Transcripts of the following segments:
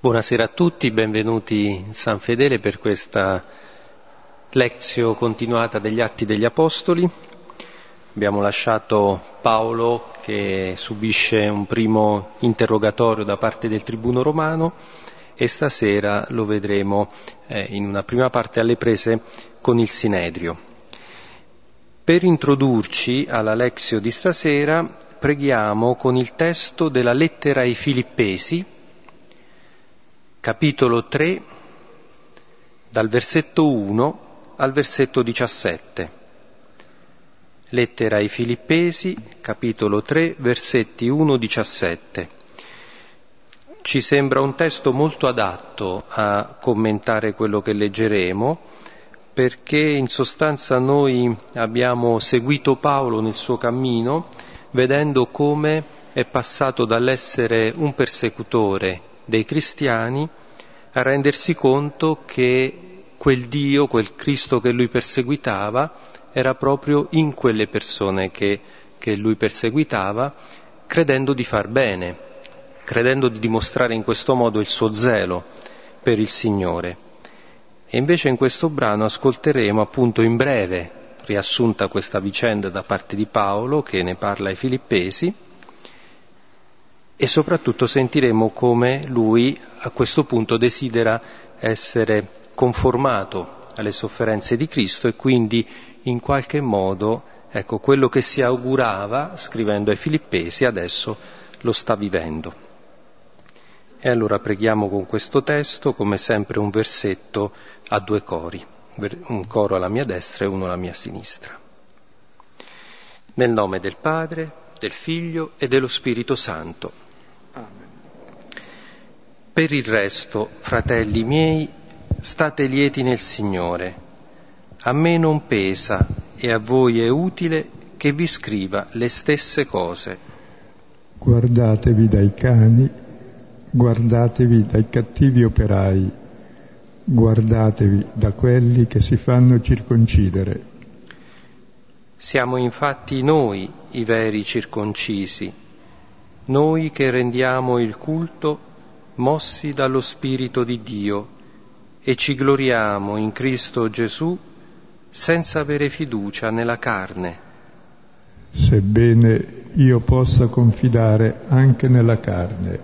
Buonasera a tutti, benvenuti in San Fedele per questa lezione continuata degli Atti degli Apostoli. Abbiamo lasciato Paolo che subisce un primo interrogatorio da parte del tribuno romano e stasera lo vedremo in una prima parte alle prese con il Sinedrio. Per introdurci alla lezione di stasera preghiamo con il testo della lettera ai Filippesi, capitolo 3, dal versetto 1 al versetto 17. Lettera ai Filippesi, capitolo 3, versetti 1-17. Ci sembra un testo molto adatto a commentare quello che leggeremo, perché in sostanza noi abbiamo seguito Paolo nel suo cammino, vedendo come è passato dall'essere un persecutore dei cristiani a rendersi conto che quel Dio, quel Cristo che lui perseguitava era proprio in quelle persone che lui perseguitava, credendo di far bene, credendo di dimostrare in questo modo il suo zelo per il Signore. E invece in questo brano ascolteremo appunto in breve riassunta questa vicenda da parte di Paolo che ne parla ai Filippesi, e soprattutto sentiremo come lui a questo punto desidera essere conformato alle sofferenze di Cristo e quindi in qualche modo, ecco, quello che si augurava scrivendo ai Filippesi adesso lo sta vivendo. E allora preghiamo con questo testo, come sempre un versetto a due cori, un coro alla mia destra e uno alla mia sinistra. Nel nome del Padre, del Figlio e dello Spirito Santo. Per il resto, fratelli miei, state lieti nel Signore. A me non pesa e a voi è utile che vi scriva le stesse cose. Guardatevi dai cani, guardatevi dai cattivi operai, guardatevi da quelli che si fanno circoncidere. Siamo infatti noi i veri circoncisi, noi che rendiamo il culto mossi dallo Spirito di Dio e ci gloriamo in Cristo Gesù senza avere fiducia nella carne. Sebbene io possa confidare anche nella carne,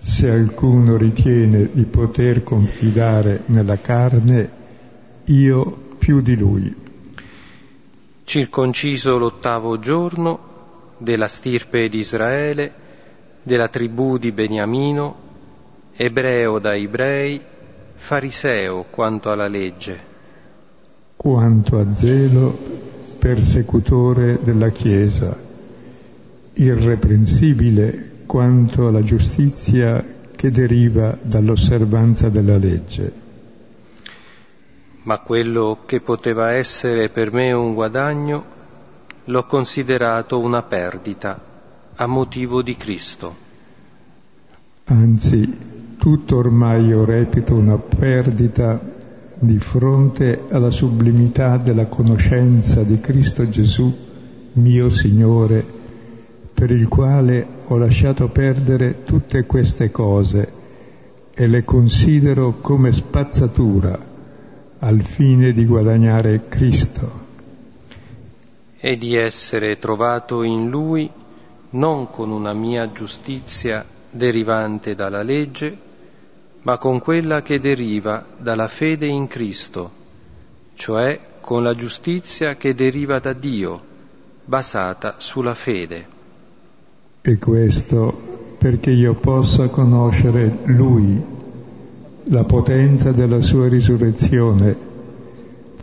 se alcuno ritiene di poter confidare nella carne, io più di lui. Circonciso l'8° giorno, della stirpe di Israele, della tribù di Beniamino, ebreo da ebrei, fariseo quanto alla legge. Quanto a zelo, persecutore della Chiesa, irreprensibile quanto alla giustizia che deriva dall'osservanza della legge. Ma quello che poteva essere per me un guadagno, l'ho considerato una perdita a motivo di Cristo. Anzi, tutto ormai io reputo una perdita di fronte alla sublimità della conoscenza di Cristo Gesù, mio Signore, per il quale ho lasciato perdere tutte queste cose e le considero come spazzatura al fine di guadagnare Cristo. E di essere trovato in Lui non con una mia giustizia derivante dalla legge, ma con quella che deriva dalla fede in Cristo, cioè con la giustizia che deriva da Dio, basata sulla fede. E questo perché io possa conoscere Lui, la potenza della sua risurrezione,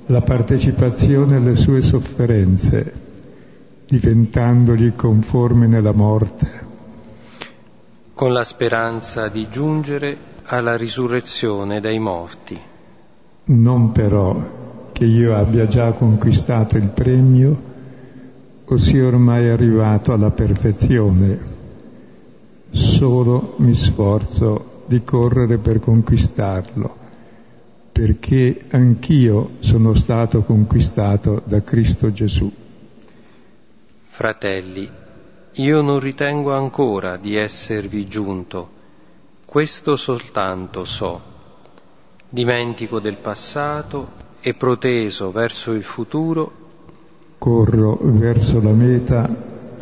la partecipazione alle sue sofferenze, diventandogli conforme nella morte, con la speranza di giungere alla risurrezione dai morti. Non però che io abbia già conquistato il premio o sia ormai arrivato alla perfezione, solo mi sforzo di correre per conquistarlo, perché anch'io sono stato conquistato da Cristo Gesù. Fratelli, io non ritengo ancora di esservi giunto, Questo soltanto so, dimentico del passato e proteso verso il futuro, corro verso la meta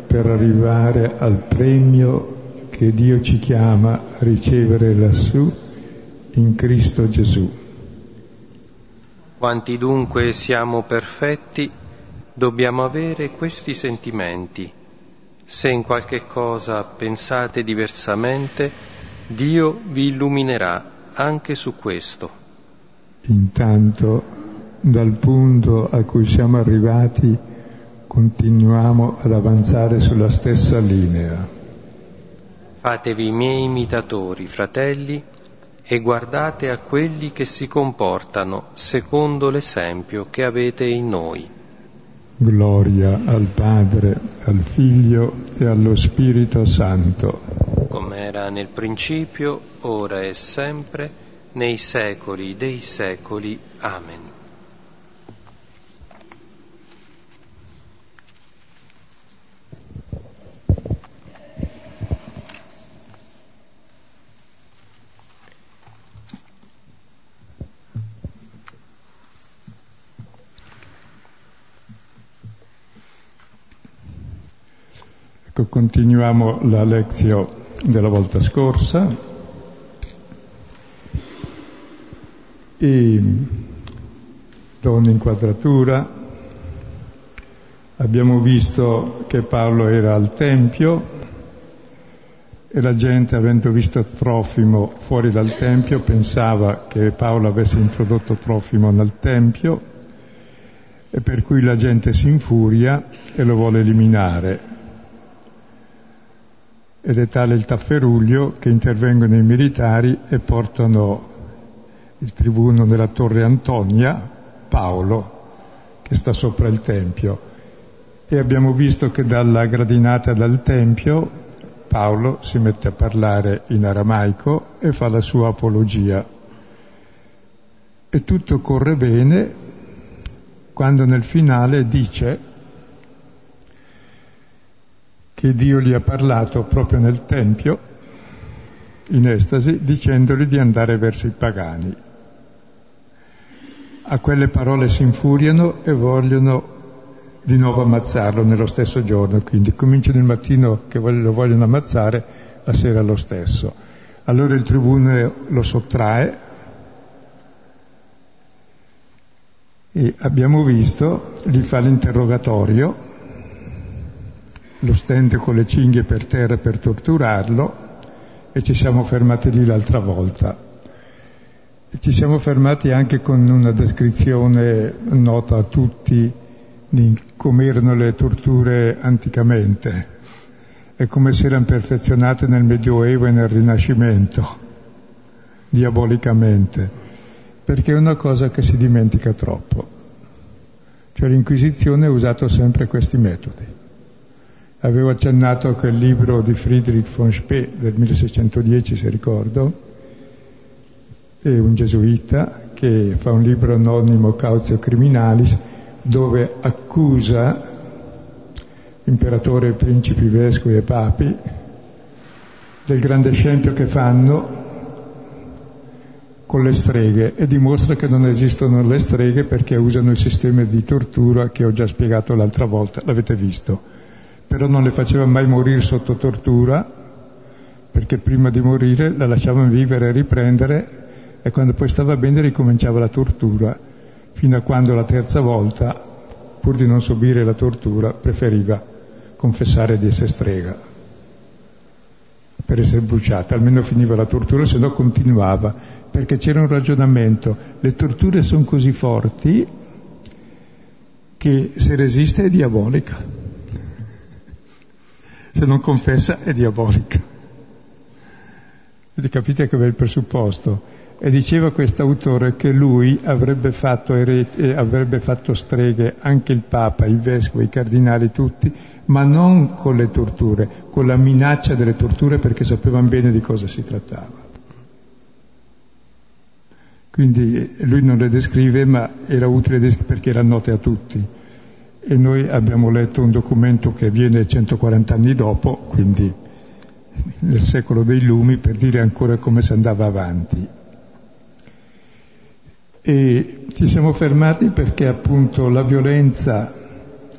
per arrivare al premio che Dio ci chiama a ricevere lassù in Cristo Gesù. Quanti dunque siamo perfetti, dobbiamo avere questi sentimenti. Se in qualche cosa pensate diversamente, Dio vi illuminerà anche su questo. Intanto, dal punto a cui siamo arrivati, continuiamo ad avanzare sulla stessa linea. Fatevi miei imitatori, fratelli, e guardate a quelli che si comportano secondo l'esempio che avete in noi. Gloria al Padre, al Figlio e allo Spirito Santo. Come era nel principio, ora e sempre, nei secoli dei secoli. Amen. Ecco, continuiamo la lezione della volta scorsa e do un'inquadratura. Abbiamo visto che Paolo era al Tempio e la gente, avendo visto Trofimo fuori dal Tempio, pensava che Paolo avesse introdotto Trofimo nel Tempio, e per cui la gente si infuria e lo vuole eliminare. Ed è tale il tafferuglio che intervengono i militari e portano il tribuno della Torre Antonia, Paolo, che sta sopra il Tempio. E abbiamo visto che dalla gradinata dal Tempio Paolo si mette a parlare in aramaico e fa la sua apologia. E tutto corre bene quando nel finale dice che Dio gli ha parlato proprio nel Tempio, in estasi, dicendogli di andare verso i pagani. A quelle parole si infuriano e vogliono di nuovo ammazzarlo nello stesso giorno, quindi cominciano il mattino che lo vogliono ammazzare, la sera lo stesso. Allora il tribune lo sottrae e abbiamo visto, gli fa l'interrogatorio, lo stende con le cinghie per terra per torturarlo, e ci siamo fermati lì l'altra volta. E ci siamo fermati anche con una descrizione nota a tutti di come erano le torture anticamente e come si erano perfezionate nel Medioevo e nel Rinascimento, diabolicamente, perché è una cosa che si dimentica troppo. Cioè l'Inquisizione ha usato sempre questi metodi. Avevo accennato a quel libro di Friedrich von Spee del 1610, se ricordo, è un gesuita che fa un libro anonimo, Cautio Criminalis, dove accusa imperatore, principi, vescovi e papi del grande scempio che fanno con le streghe, e dimostra che non esistono le streghe perché usano il sistema di tortura che ho già spiegato l'altra volta, l'avete visto. Però non le faceva mai morire sotto tortura, perché prima di morire la lasciavano vivere e riprendere, e quando poi stava bene ricominciava la tortura, fino a quando la terza volta, pur di non subire la tortura, preferiva confessare di essere strega per essere bruciata. Almeno finiva la tortura, se no continuava, perché c'era un ragionamento. Le torture sono così forti che se resiste è diabolica, se non confessa è diabolica. Quindi capite che è il presupposto. E diceva quest'autore che lui avrebbe fatto streghe anche il Papa, i Vescovi, i Cardinali, tutti, ma non con le torture, con la minaccia delle torture, perché sapevano bene di cosa si trattava. Quindi lui non le descrive, ma era utile perché era note a tutti. E noi abbiamo letto un documento che viene 140 anni dopo, quindi nel secolo dei lumi, per dire ancora come si andava avanti. E ci siamo fermati perché appunto la violenza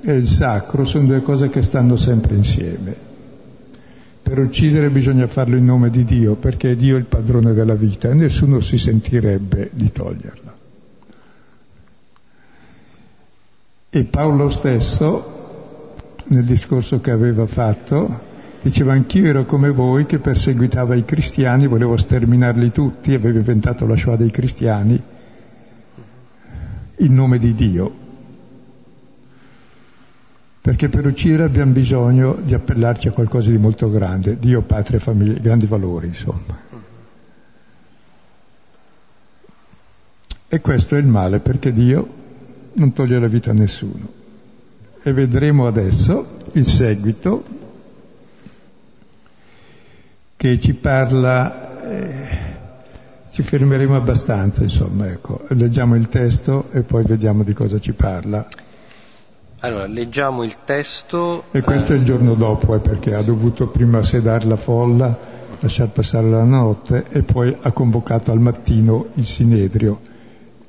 e il sacro sono due cose che stanno sempre insieme. Per uccidere bisogna farlo in nome di Dio, perché Dio è il padrone della vita e nessuno si sentirebbe di toglierla. E Paolo stesso, nel discorso che aveva fatto, diceva: anch'io ero come voi che perseguitava i cristiani, volevo sterminarli tutti, avevo inventato la Shoah dei cristiani in nome di Dio. Perché per uccidere abbiamo bisogno di appellarci a qualcosa di molto grande, Dio, patria, famiglia, grandi valori, insomma. E questo è il male, perché Dio non toglie la vita a nessuno. E vedremo adesso il seguito, che ci parla, ci fermeremo abbastanza, insomma, ecco. Leggiamo il testo e poi vediamo di cosa ci parla. Allora, leggiamo il testo... E questo è il giorno dopo, perché ha dovuto prima sedare la folla, lasciar passare la notte, e poi ha convocato al mattino il Sinedrio,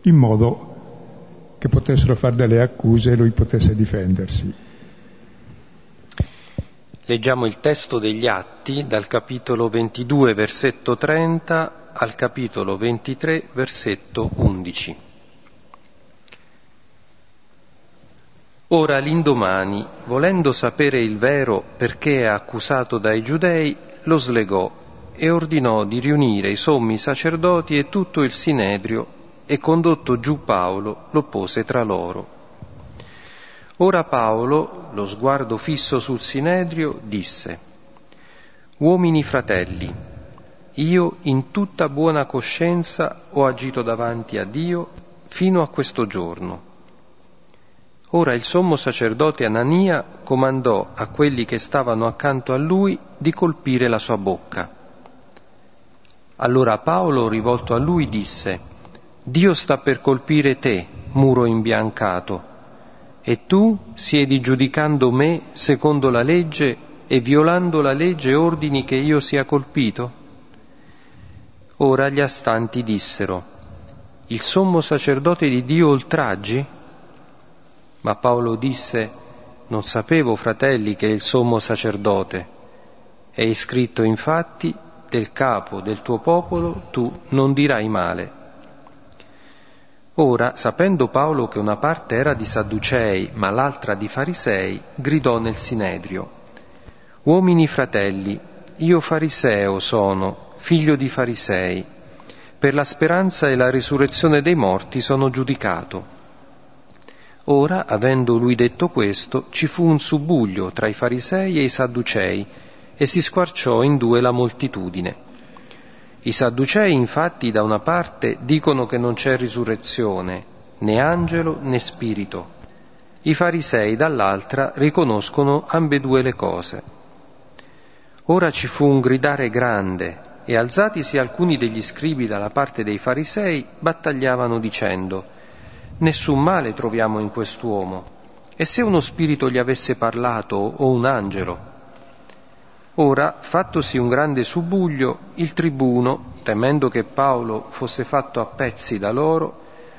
in modo che potessero fare delle accuse e lui potesse difendersi. Leggiamo il testo degli Atti, dal capitolo 22, versetto 30, al capitolo 23, versetto 11. Ora l'indomani, volendo sapere il vero perché è accusato dai giudei, lo slegò e ordinò di riunire i sommi sacerdoti e tutto il sinedrio, e condotto giù Paolo lo pose tra loro. Ora Paolo, lo sguardo fisso sul sinedrio, disse: «Uomini fratelli, io in tutta buona coscienza ho agito davanti a Dio fino a questo giorno». Ora il sommo sacerdote Anania comandò a quelli che stavano accanto a lui di colpire la sua bocca. Allora Paolo, rivolto a lui, disse: «Dio sta per colpire te, muro imbiancato, e tu siedi giudicando me secondo la legge e violando la legge ordini che io sia colpito?» Ora gli astanti dissero: «Il sommo sacerdote di Dio oltraggi?» Ma Paolo disse: «Non sapevo, fratelli, che il sommo sacerdote è iscritto, infatti: del capo del tuo popolo tu non dirai male». Ora, sapendo Paolo che una parte era di Sadducei, ma l'altra di Farisei, gridò nel Sinedrio: «Uomini fratelli, io fariseo sono, figlio di Farisei, per la speranza e la risurrezione dei morti sono giudicato». Ora, avendo lui detto questo, ci fu un subbuglio tra i farisei e i sadducei, e si squarciò in due la moltitudine. I sadducei, infatti, da una parte dicono che non c'è risurrezione, né angelo né spirito. I farisei, dall'altra, riconoscono ambedue le cose. Ora ci fu un gridare grande, e alzatisi alcuni degli scribi dalla parte dei farisei, battagliavano dicendo: «Nessun male troviamo in quest'uomo, e se uno spirito gli avesse parlato, o un angelo?» Ora, fattosi un grande subbuglio, il tribuno, temendo che Paolo fosse fatto a pezzi da loro,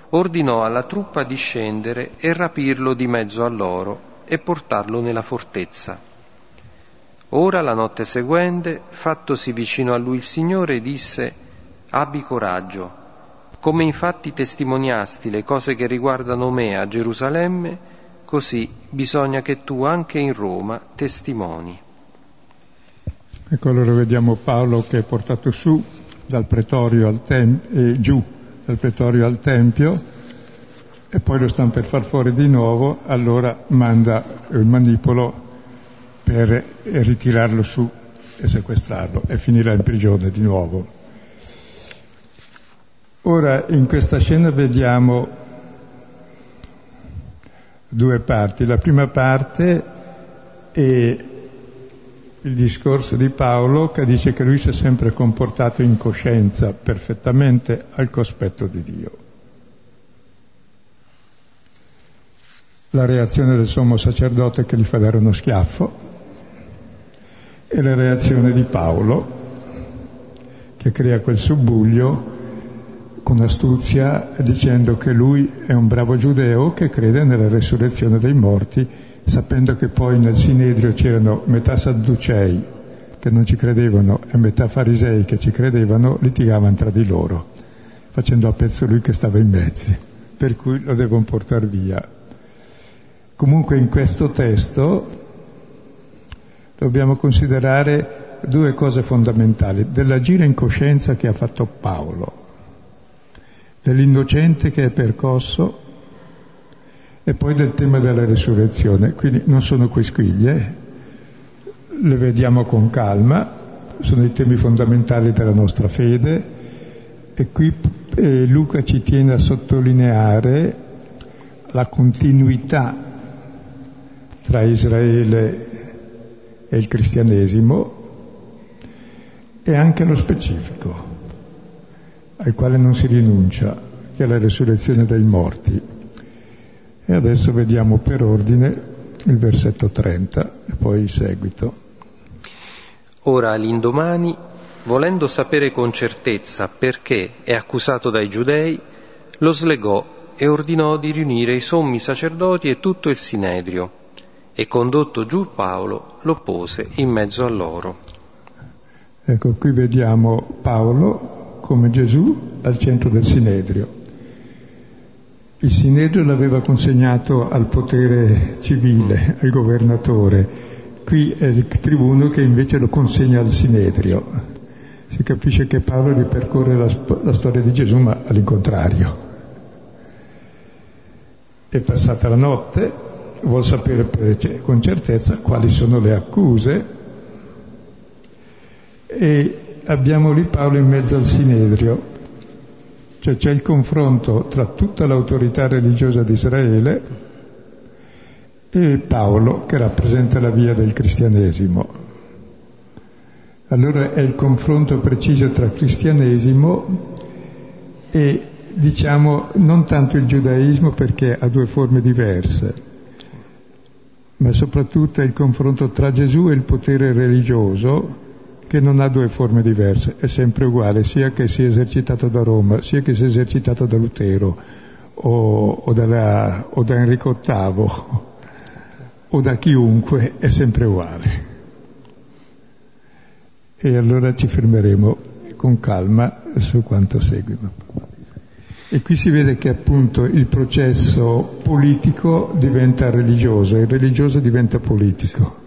ordinò alla truppa di scendere e rapirlo di mezzo a loro e portarlo nella fortezza. Ora, la notte seguente, fattosi vicino a lui il Signore, disse: «Abbi coraggio. Come infatti testimoniasti le cose che riguardano me a Gerusalemme, così bisogna che tu anche in Roma testimoni». Ecco, allora vediamo Paolo che è portato su dal pretorio al giù dal pretorio al tempio, e poi lo stanno per far fuori di nuovo. Allora manda il manipolo per ritirarlo su e sequestrarlo, e finirà in prigione di nuovo. Ora, in questa scena vediamo due parti. La prima parte è il discorso di Paolo, che dice che lui si è sempre comportato in coscienza, perfettamente al cospetto di Dio. La reazione del sommo sacerdote che gli fa dare uno schiaffo, e la reazione di Paolo, che crea quel subbuglio con astuzia dicendo che lui è un bravo giudeo che crede nella resurrezione dei morti, sapendo che poi nel Sinedrio c'erano metà sadducei che non ci credevano e metà farisei che ci credevano, litigavano tra di loro, facendo a pezzo lui che stava in mezzo, per cui lo devono portare via. Comunque in questo testo dobbiamo considerare due cose fondamentali, dell'agire in coscienza che ha fatto Paolo, dell'innocente che è percosso e poi del tema della resurrezione. Quindi non sono quisquiglie, le vediamo con calma, sono i temi fondamentali della nostra fede e qui Luca ci tiene a sottolineare la continuità tra Israele e il cristianesimo e anche lo specifico al quale non si rinuncia, che è la resurrezione dei morti. E adesso vediamo per ordine il versetto 30 e poi il seguito. Ora all'indomani, volendo sapere con certezza perché è accusato dai giudei, lo slegò e ordinò di riunire i sommi sacerdoti e tutto il Sinedrio, e condotto giù Paolo lo pose in mezzo a loro. Ecco, qui vediamo Paolo come Gesù al centro del Sinedrio. Il Sinedrio l'aveva consegnato al potere civile, al governatore. Qui è il tribuno che invece lo consegna al Sinedrio. Si capisce che Paolo ripercorre la storia di Gesù, ma all'incontrario. È passata la notte, vuol sapere con certezza quali sono le accuse e abbiamo lì Paolo in mezzo al Sinedrio, cioè c'è il confronto tra tutta l'autorità religiosa di Israele e Paolo che rappresenta la via del cristianesimo. Allora è il confronto preciso tra cristianesimo e, diciamo, non tanto il giudaismo, perché ha due forme diverse, ma soprattutto è il confronto tra Gesù e il potere religioso, che non ha due forme diverse, è sempre uguale, sia che sia esercitato da Roma, sia che sia esercitato da Lutero o da Enrico VIII o da chiunque, è sempre uguale. E allora ci fermeremo con calma su quanto segue. E qui si vede che appunto il processo politico diventa religioso e il religioso diventa politico.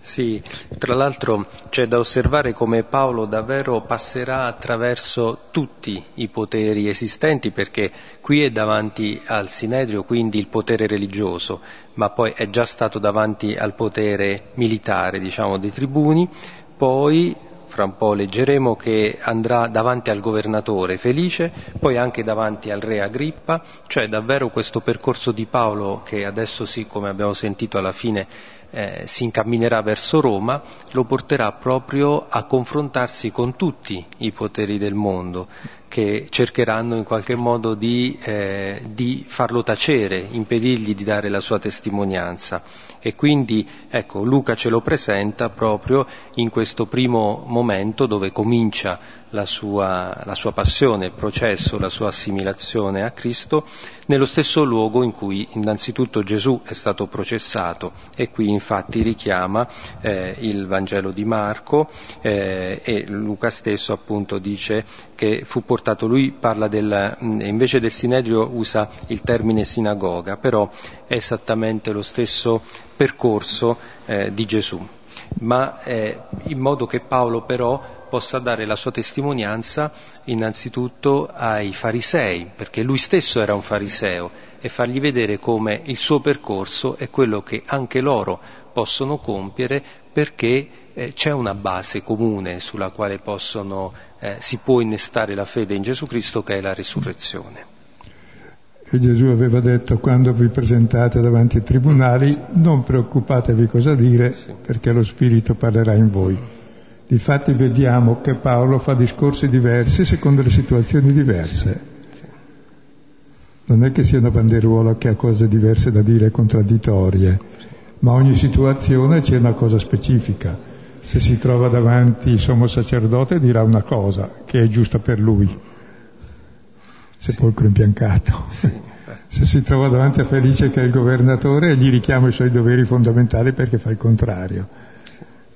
Sì, tra l'altro c'è da osservare come Paolo davvero passerà attraverso tutti i poteri esistenti, perché qui è davanti al Sinedrio, quindi il potere religioso, ma poi è già stato davanti al potere militare, diciamo, dei tribuni, poi fra un po' leggeremo che andrà davanti al governatore Felice, poi anche davanti al re Agrippa, cioè davvero questo percorso di Paolo che adesso sì, come abbiamo sentito alla fine, si incamminerà verso Roma, lo porterà proprio a confrontarsi con tutti i poteri del mondo che cercheranno in qualche modo di farlo tacere, impedirgli di dare la sua testimonianza. E quindi, ecco, Luca ce lo presenta proprio in questo primo momento dove comincia la sua passione, il processo, la sua assimilazione a Cristo, nello stesso luogo in cui innanzitutto Gesù è stato processato. E qui infatti richiama il Vangelo di Marco e Luca stesso appunto dice che fu portato. Lui parla invece del Sinedrio, usa il termine sinagoga, però è esattamente lo stesso percorso di Gesù, ma in modo che Paolo però possa dare la sua testimonianza innanzitutto ai farisei, perché lui stesso era un fariseo, e fargli vedere come il suo percorso è quello che anche loro possono compiere, perché c'è una base comune sulla quale si può innestare la fede in Gesù Cristo, che è la risurrezione. E Gesù aveva detto: quando vi presentate davanti ai tribunali non preoccupatevi cosa dire, sì, perché lo Spirito parlerà in voi. Difatti vediamo che Paolo fa discorsi diversi secondo le situazioni diverse, non è che sia una banderuola che ha cose diverse da dire, contraddittorie, ma ogni situazione c'è una cosa specifica. se si trova davanti il sommo sacerdote dirà una cosa che è giusta per lui, sepolcro imbiancato. Sì. Se si trova davanti a Felice che è il governatore, gli richiama i suoi doveri fondamentali perché fa il contrario.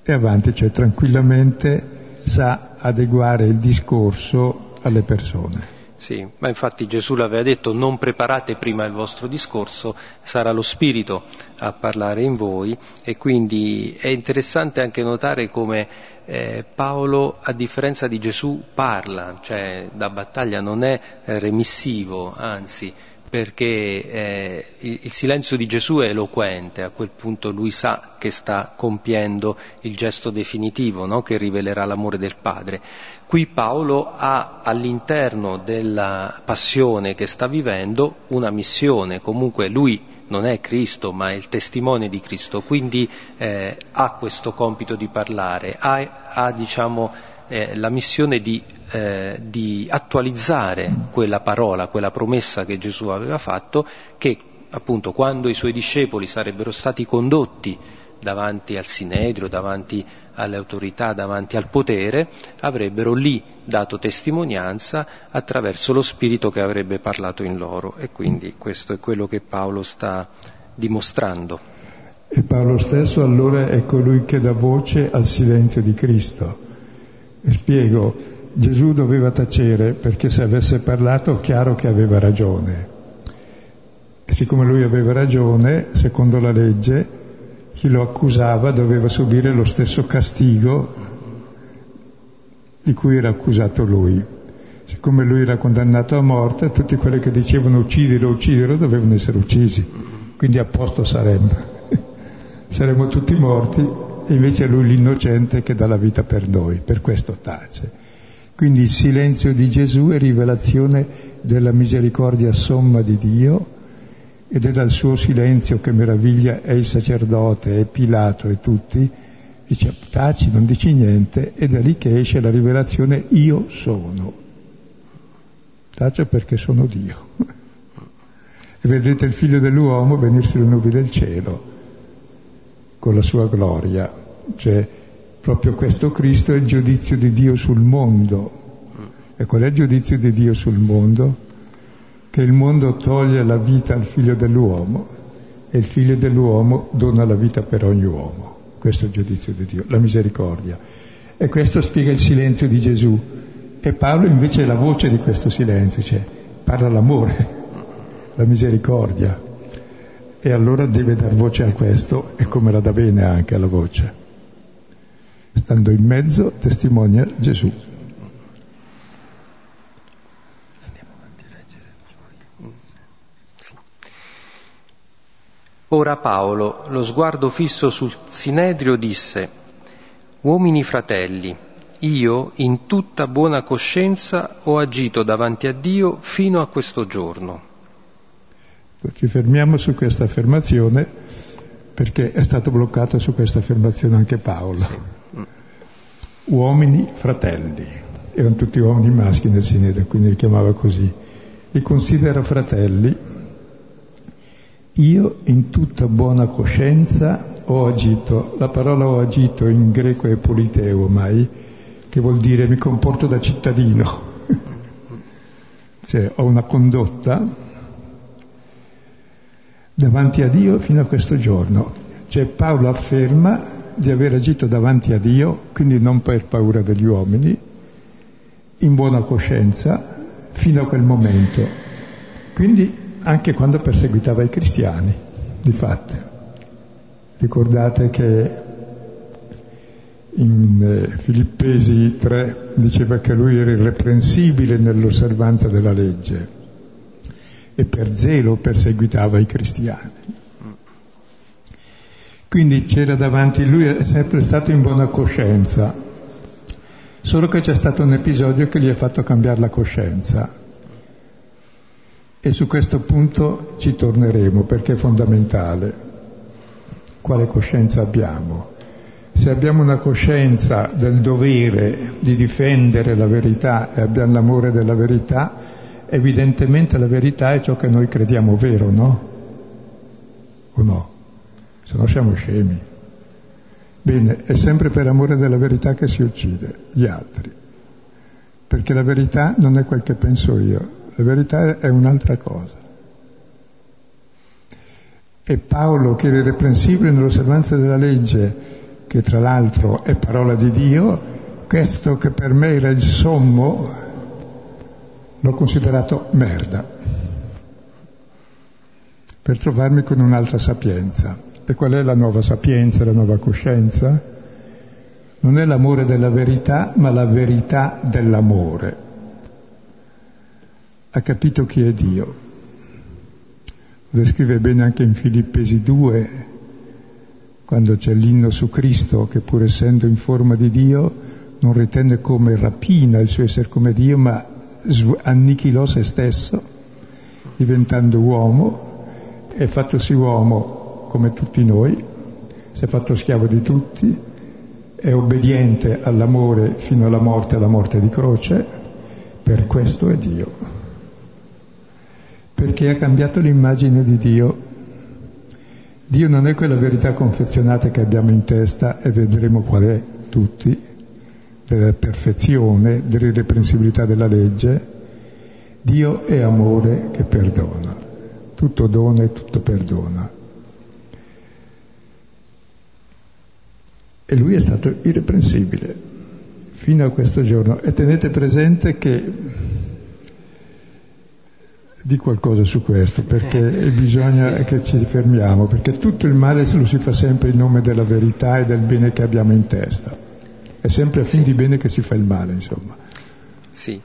E avanti, cioè tranquillamente sa adeguare il discorso alle persone. Sì, ma infatti Gesù l'aveva detto, non preparate prima il vostro discorso, sarà lo Spirito a parlare in voi. E quindi è interessante anche notare come Paolo, a differenza di Gesù, parla, cioè da battaglia non è remissivo, anzi, perché il silenzio di Gesù è eloquente. A quel punto lui sa che sta compiendo il gesto definitivo, no? Che rivelerà l'amore del Padre. Qui Paolo ha all'interno della passione che sta vivendo una missione, comunque lui non è Cristo ma è il testimone di Cristo, quindi ha questo compito di parlare, ha la missione di attualizzare quella parola, quella promessa che Gesù aveva fatto, che appunto quando i suoi discepoli sarebbero stati condotti davanti al Sinedrio, davanti alle autorità, davanti al potere, avrebbero lì dato testimonianza attraverso lo Spirito che avrebbe parlato in loro. E quindi questo è quello che Paolo sta dimostrando. E Paolo stesso allora è colui che dà voce al silenzio di Cristo. E spiego, Gesù doveva tacere perché se avesse parlato, chiaro che aveva ragione. E siccome lui aveva ragione, secondo la legge, chi lo accusava doveva subire lo stesso castigo di cui era accusato lui. Siccome lui era condannato a morte, tutti quelli che dicevano uccidilo, dovevano essere uccisi. Quindi a posto saremmo tutti morti, e invece è lui l'innocente che dà la vita per noi, per questo tace. Quindi il silenzio di Gesù è rivelazione della misericordia somma di Dio, ed è dal suo silenzio che meraviglia è il sacerdote, è Pilato e tutti, dice taci, non dici niente, e da lì che esce la rivelazione io sono. Taccio perché sono Dio. E vedrete il figlio dell'uomo venire sulle nubi del cielo con la sua gloria, cioè proprio questo Cristo è il giudizio di Dio sul mondo. E qual è il giudizio di Dio sul mondo? Che il mondo toglie la vita al figlio dell'uomo e il figlio dell'uomo dona la vita per ogni uomo. Questo è il giudizio di Dio, la misericordia. E questo spiega il silenzio di Gesù. E Paolo invece è la voce di questo silenzio, cioè parla l'amore, la misericordia. E allora deve dar voce a questo, e come la dà bene anche alla voce. Stando in mezzo, testimonia Gesù. Ora Paolo, lo sguardo fisso sul Sinedrio, disse: «Uomini fratelli, io in tutta buona coscienza ho agito davanti a Dio fino a questo giorno». Ci fermiamo su questa affermazione perché è stato bloccato su questa affermazione anche Paolo. Sì. Uomini fratelli, erano tutti uomini maschi nel Sinedrio, quindi li chiamava così, li considera fratelli. Io in tutta buona coscienza ho agito. La parola ho agito in greco è politeo ormai, che vuol dire mi comporto da cittadino, cioè ho una condotta davanti a Dio fino a questo giorno. Cioè Paolo afferma di aver agito davanti a Dio, quindi non per paura degli uomini, in buona coscienza, fino a quel momento. Quindi anche quando perseguitava i cristiani, di fatto. Ricordate che in Filippesi 3 diceva che lui era irreprensibile nell'osservanza della legge e per zelo perseguitava i cristiani. Quindi c'era davanti, lui è sempre stato in buona coscienza, solo che c'è stato un episodio che gli ha fatto cambiare la coscienza. E su questo punto ci torneremo perché è fondamentale. Quale coscienza abbiamo? Se abbiamo una coscienza del dovere di difendere la verità e abbiamo l'amore della verità, evidentemente la verità è ciò che noi crediamo vero, no? O no? Se no siamo scemi. Bene, è sempre per amore della verità che si uccide gli altri, perché la verità non è quel che penso io, la verità è un'altra cosa. E Paolo, che era irreprensibile nell'osservanza della legge, che tra l'altro è parola di Dio, questo che per me era il sommo, l'ho considerato merda, per trovarmi con un'altra sapienza. E qual è la nuova sapienza, la nuova coscienza? Non è l'amore della verità, ma la verità dell'amore. Ha capito chi è Dio. Lo descrive bene anche in Filippesi 2, quando c'è l'inno su Cristo, che pur essendo in forma di Dio, non ritenne come rapina il suo essere come Dio, ma annichilò se stesso, diventando uomo, e fattosi uomo come tutti noi, si è fatto schiavo di tutti, è obbediente all'amore fino alla morte di croce, per questo è Dio. Perché ha cambiato l'immagine di Dio. Dio non è quella verità confezionata che abbiamo in testa, e vedremo qual è tutti, della perfezione, dell'irreprensibilità della legge. Dio è amore che perdona, tutto dona e tutto perdona. E lui è stato irreprensibile fino a questo giorno. E tenete presente che di qualcosa su questo, perché bisogna che ci fermiamo, perché tutto il male lo si fa sempre in nome della verità e del bene che abbiamo in testa. È sempre a fin di bene che si fa il male, insomma. Sì,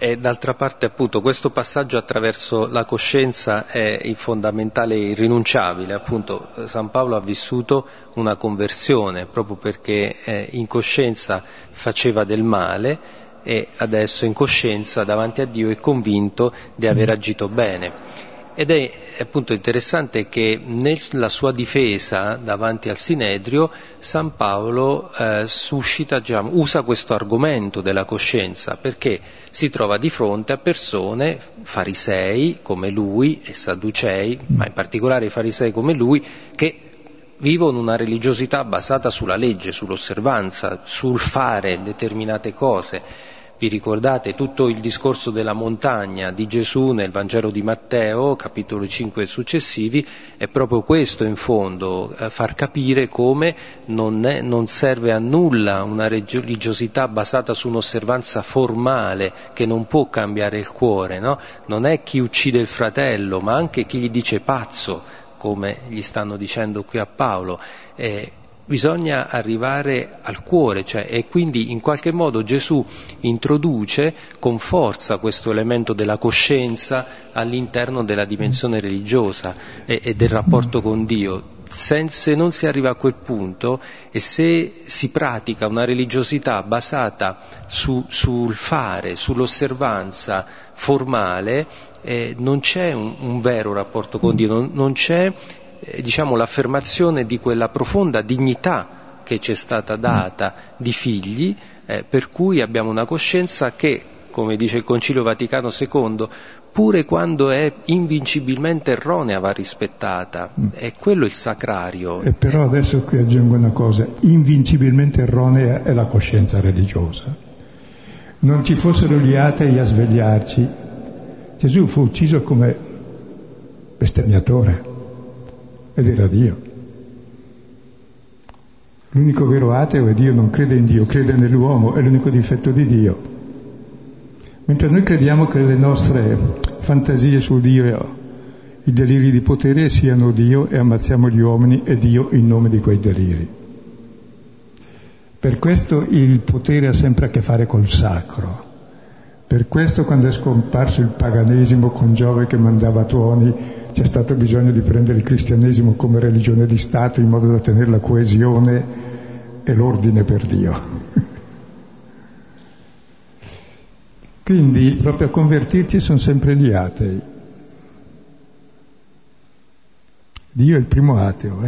e d'altra parte appunto questo passaggio attraverso la coscienza è il fondamentale e irrinunciabile. Appunto San Paolo ha vissuto una conversione proprio perché in coscienza faceva del male, e adesso in coscienza davanti a Dio è convinto di aver agito bene. Ed è appunto interessante che nella sua difesa davanti al Sinedrio San Paolo usa questo argomento della coscienza, perché si trova di fronte a persone, farisei come lui e sadducei, ma in particolare i farisei come lui, che vivono una religiosità basata sulla legge, sull'osservanza, sul fare determinate cose. Vi ricordate tutto il discorso della montagna di Gesù nel Vangelo di Matteo, capitolo 5 e successivi? È proprio questo in fondo, far capire come non serve a nulla una religiosità basata su un'osservanza formale che non può cambiare il cuore, no? Non è chi uccide il fratello, ma anche chi gli dice pazzo, come gli stanno dicendo qui a Paolo. Bisogna arrivare al cuore, cioè, e quindi in qualche modo Gesù introduce con forza questo elemento della coscienza all'interno della dimensione religiosa e del rapporto con Dio. Se non si arriva a quel punto, e se si pratica una religiosità basata sul fare, sull'osservanza formale, non c'è un vero rapporto con Dio, non c'è l'affermazione di quella profonda dignità che ci è stata data di figli, per cui abbiamo una coscienza che, come dice il Concilio Vaticano II, pure quando è invincibilmente erronea va rispettata. È quello il sacrario. E però adesso qui aggiungo una cosa: invincibilmente erronea è la coscienza religiosa. Non ci fossero gli atei a svegliarci, Gesù fu ucciso come bestemmiatore. Ed era Dio. L'unico vero ateo è Dio, non crede in Dio, crede nell'uomo, è l'unico difetto di Dio. Mentre noi crediamo che le nostre fantasie su Dio, i deliri di potere siano Dio, e ammazziamo gli uomini e Dio in nome di quei deliri. Per questo il potere ha sempre a che fare col sacro. Per questo quando è scomparso il paganesimo con Giove che mandava tuoni, c'è stato bisogno di prendere il cristianesimo come religione di Stato in modo da tenere la coesione e l'ordine per Dio. Quindi proprio a convertirci sono sempre gli atei. Dio è il primo ateo,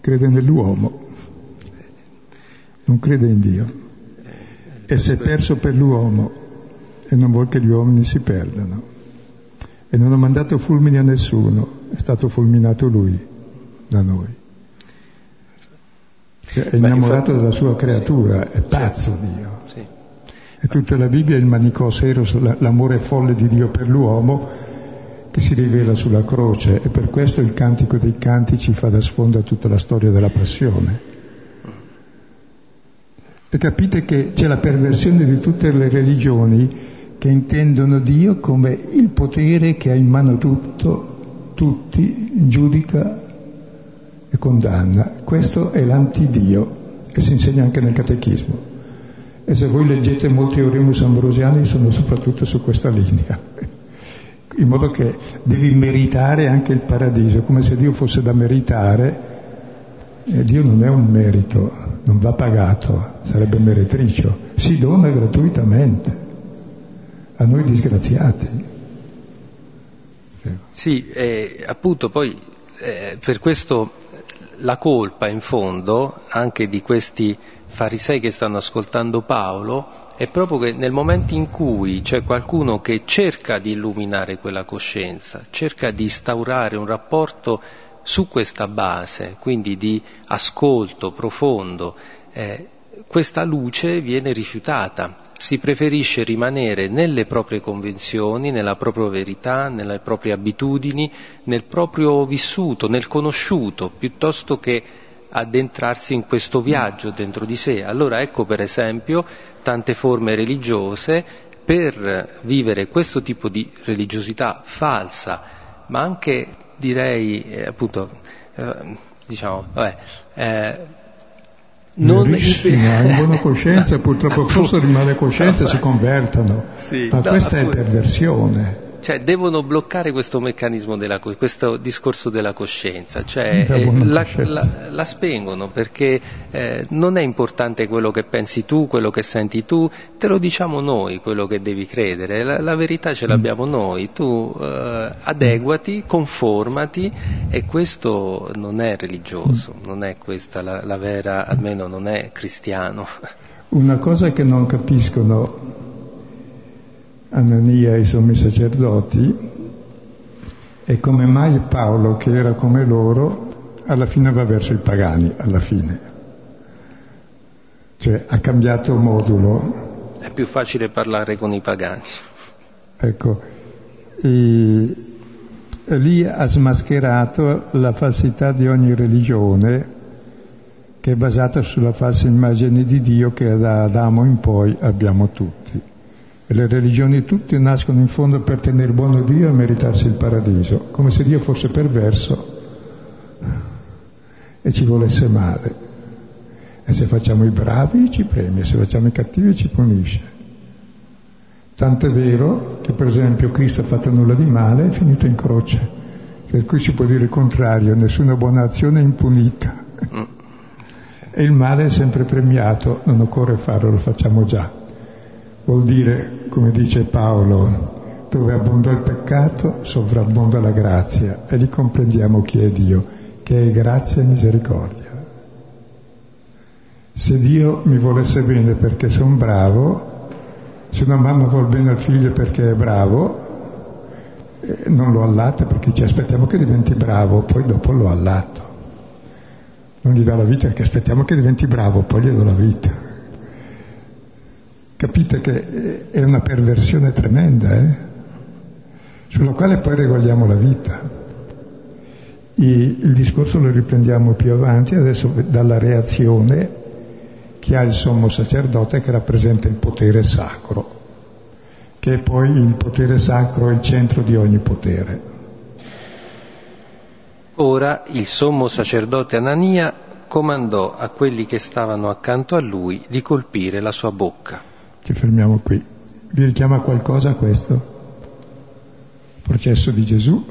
crede nell'uomo, non crede in Dio, e si è perso per l'uomo e non vuol che gli uomini si perdano, e non ha mandato fulmini a nessuno, è stato fulminato lui da noi. È innamorato della sua creatura, sì, è pazzo Dio. Sì. E tutta la Bibbia è il manicos eros, l'amore folle di Dio per l'uomo che si rivela sulla croce, e per questo il Cantico dei Cantici fa da sfondo a tutta la storia della passione. E capite che c'è la perversione di tutte le religioni che intendono Dio come il potere che ha in mano tutto, tutti, giudica e condanna. Questo è l'antidio e si insegna anche nel catechismo. E se voi leggete molti Oremus ambrosiani sono soprattutto su questa linea, in modo che devi meritare anche il paradiso, come se Dio fosse da meritare. E Dio non è un merito, non va pagato, sarebbe meretricio, si dona gratuitamente a noi disgraziati. Sì, appunto poi per questo la colpa in fondo anche di questi farisei che stanno ascoltando Paolo è proprio che nel momento in cui c'è qualcuno che cerca di illuminare quella coscienza, cerca di instaurare un rapporto su questa base, quindi di ascolto profondo, questa luce viene rifiutata, si preferisce rimanere nelle proprie convinzioni, nella propria verità, nelle proprie abitudini, nel proprio vissuto, nel conosciuto, piuttosto che addentrarsi in questo viaggio dentro di sé. Allora ecco per esempio tante forme religiose per vivere questo tipo di religiosità falsa, ma anche direi non hanno coscienza, purtroppo forse rimane coscienza e si convertono, sì, ma questa è perversione. Cioè devono bloccare questo meccanismo questo discorso della coscienza, cioè la spengono perché non è importante quello che pensi tu, quello che senti tu, te lo diciamo noi quello che devi credere, la verità ce l'abbiamo noi, tu adeguati, conformati, e questo non è religioso, non è questa la vera, almeno non è cristiano. Una cosa che non capiscono Anania e i sommi sacerdoti e come mai Paolo, che era come loro, alla fine va verso i pagani, alla fine, cioè ha cambiato modulo, è più facile parlare con i pagani, ecco, e lì ha smascherato la falsità di ogni religione che è basata sulla falsa immagine di Dio che da Adamo in poi abbiamo tutti. Le religioni tutte nascono in fondo per tenere buono Dio e meritarsi il paradiso, come se Dio fosse perverso e ci volesse male, e se facciamo i bravi ci premia, se facciamo i cattivi ci punisce. Tant'è vero che per esempio Cristo ha fatto nulla di male e è finito in croce, per cui si può dire il contrario, nessuna buona azione è impunita e il male è sempre premiato, non occorre farlo, lo facciamo già. Vuol dire, come dice Paolo, dove abbonda il peccato, sovrabbonda la grazia, e lì comprendiamo chi è Dio, che è grazia e misericordia. Se Dio mi volesse bene perché sono bravo, se una mamma vuol bene al figlio perché è bravo, non lo allatta perché ci aspettiamo che diventi bravo, poi dopo lo allatta. Non gli dà la vita perché aspettiamo che diventi bravo, poi gli do la vita. Capite che è una perversione tremenda, sulla quale poi regoliamo la vita. Il discorso lo riprendiamo più avanti, adesso dalla reazione che ha il sommo sacerdote che rappresenta il potere sacro, che è poi il potere sacro, il centro di ogni potere. Ora il sommo sacerdote Anania comandò a quelli che stavano accanto a lui di colpire la sua bocca. Ci fermiamo qui. Vi richiama qualcosa questo? Processo di Gesù,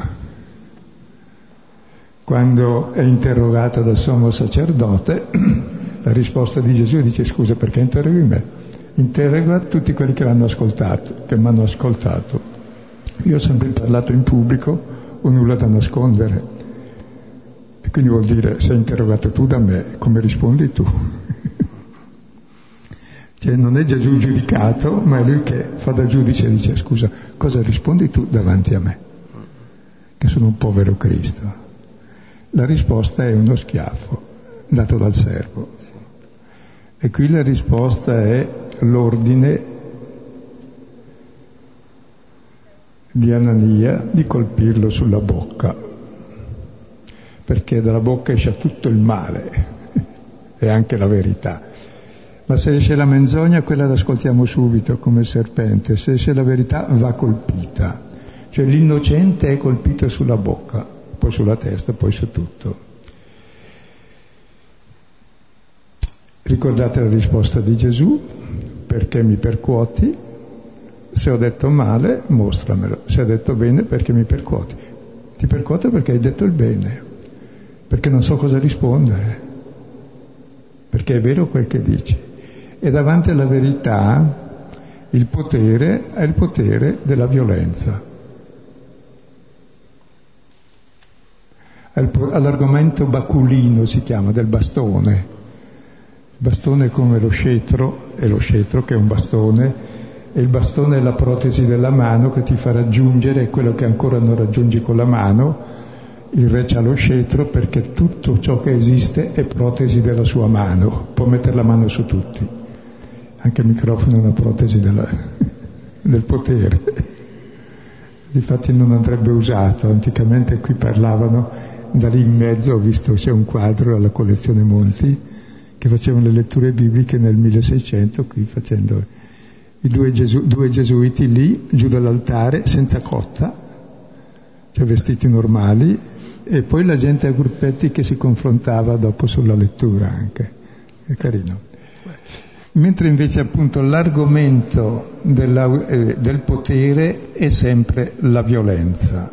quando è interrogato dal sommo sacerdote, la risposta di Gesù dice: scusa, perché interroghi me? Interroga tutti quelli che l'hanno ascoltato, che mi hanno ascoltato. Io ho sempre parlato in pubblico, ho nulla da nascondere. E quindi vuol dire, sei interrogato tu da me, come rispondi tu? Cioè non è Gesù giudicato, ma è lui che fa da giudice e dice: scusa, cosa rispondi tu davanti a me, che sono un povero Cristo? La risposta è uno schiaffo dato dal servo. E qui la risposta è l'ordine di Anania di colpirlo sulla bocca, perché dalla bocca esce tutto il male e anche la verità. Ma se esce la menzogna, quella l'ascoltiamo subito come serpente, se esce la verità va colpita, cioè l'innocente è colpito sulla bocca, poi sulla testa, poi su tutto. Ricordate la risposta di Gesù: perché mi percuoti? Se ho detto male, mostramelo. Se ho detto bene, perché mi percuoti? Ti percuoto perché hai detto il bene, perché non so cosa rispondere, perché è vero quel che dici. E davanti alla verità il potere è il potere della violenza. All'argomento baculino si chiama, del bastone. Il bastone è come lo scettro, è lo scettro che è un bastone, e il bastone è la protesi della mano che ti fa raggiungere quello che ancora non raggiungi con la mano. Il re c'ha lo scettro perché tutto ciò che esiste è protesi della sua mano, può mettere la mano su tutti, anche il microfono è una protesi del potere. Difatti non andrebbe usato, anticamente qui parlavano, da lì in mezzo ho visto, c'è un quadro alla collezione Monti che facevano le letture bibliche nel 1600 qui, facendo i due gesuiti lì, giù dall'altare, senza cotta, cioè vestiti normali, e poi la gente a gruppetti che si confrontava dopo sulla lettura anche, è carino. Mentre invece appunto l'argomento del potere è sempre la violenza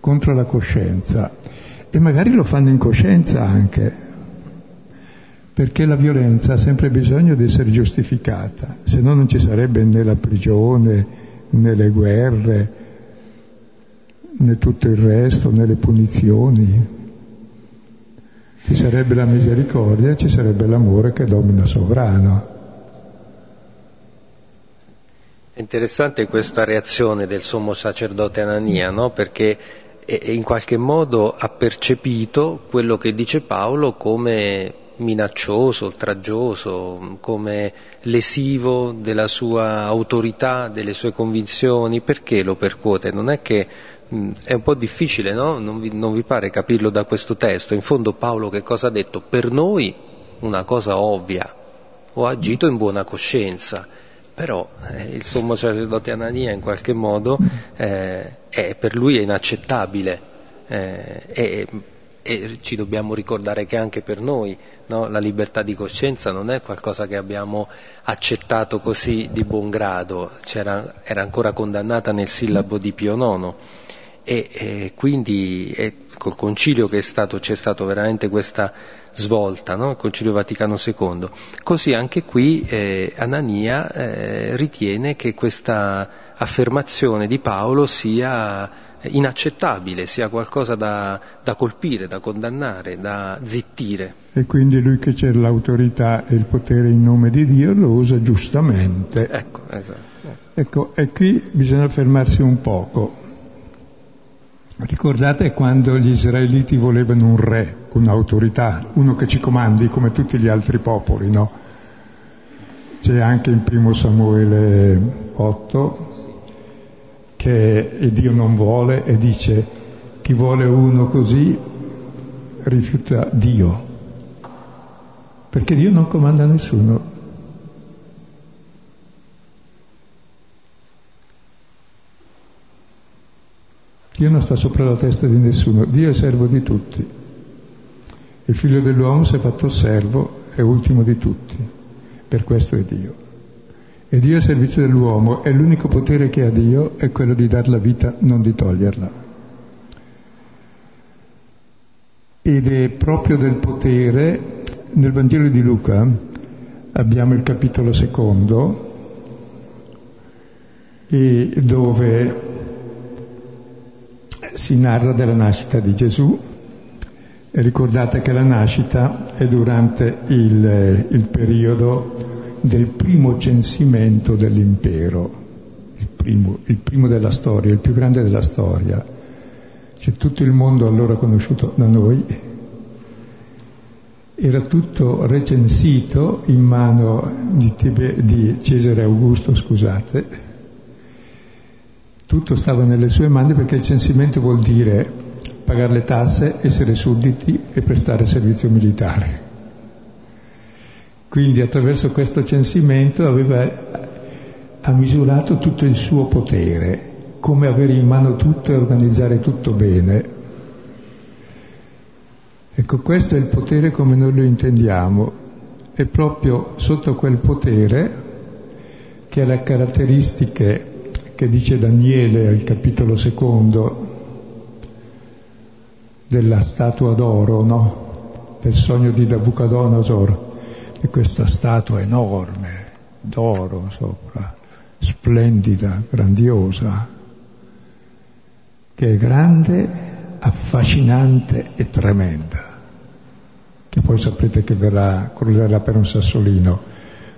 contro la coscienza, e magari lo fanno in coscienza anche, perché la violenza ha sempre bisogno di essere giustificata, se no non ci sarebbe né la prigione, né le guerre, né tutto il resto, né le punizioni. Ci sarebbe la misericordia, ci sarebbe l'amore che domina sovrano. È interessante questa reazione del sommo sacerdote Anania, no? Perché in qualche modo ha percepito quello che dice Paolo come minaccioso, oltraggioso, come lesivo della sua autorità, delle sue convinzioni. Perché lo percuote? Non è che è un po' difficile, no? Non vi pare capirlo da questo testo? In fondo Paolo che cosa ha detto? Per noi una cosa ovvia: ho agito in buona coscienza. Però il sommo sacerdote Anania in qualche modo per lui è inaccettabile, e ci dobbiamo ricordare che anche per noi, no, la libertà di coscienza non è qualcosa che abbiamo accettato così di buon grado, era ancora condannata nel sillabo di Pio IX, e quindi col concilio che c'è stato veramente questa svolta, no? Il concilio Vaticano II. Così anche qui Anania ritiene che questa affermazione di Paolo sia inaccettabile, sia qualcosa da colpire, da condannare, da zittire. E quindi lui che c'è l'autorità e il potere in nome di Dio lo usa giustamente. Ecco, esatto. Ecco, e qui bisogna fermarsi un poco. Ricordate quando gli israeliti volevano un re, un'autorità, uno che ci comandi come tutti gli altri popoli, no? C'è anche in 1 Samuele 8... che Dio non vuole, e dice: chi vuole uno così rifiuta Dio, perché Dio non comanda nessuno. Dio non sta sopra la testa di nessuno, Dio è servo di tutti. Il figlio dell'uomo si è fatto servo, è ultimo di tutti, per questo è Dio. E Dio è a servizio dell'uomo, e l'unico potere che ha Dio è quello di dar la vita, non di toglierla. Ed è proprio del potere, nel Vangelo di Luca abbiamo il capitolo 2, e dove si narra della nascita di Gesù. E ricordate che la nascita è durante il periodo del primo censimento dell'impero, il primo della storia, il più grande della storia. C'è tutto il mondo allora conosciuto da noi, era tutto recensito in mano di Cesare Augusto, scusate, tutto stava nelle sue mani, perché il censimento vuol dire pagare le tasse, essere sudditi e prestare servizio militare. Quindi attraverso questo censimento ha misurato tutto il suo potere, come avere in mano tutto e organizzare tutto bene. Ecco, questo è il potere come noi lo intendiamo, è proprio sotto quel potere che ha le caratteristiche che dice Daniele al capitolo secondo della statua d'oro, no? Del sogno di Nabucodonosor, di questa statua enorme, d'oro sopra, splendida, grandiosa, che è grande, affascinante e tremenda, che poi saprete che crollerà per un sassolino.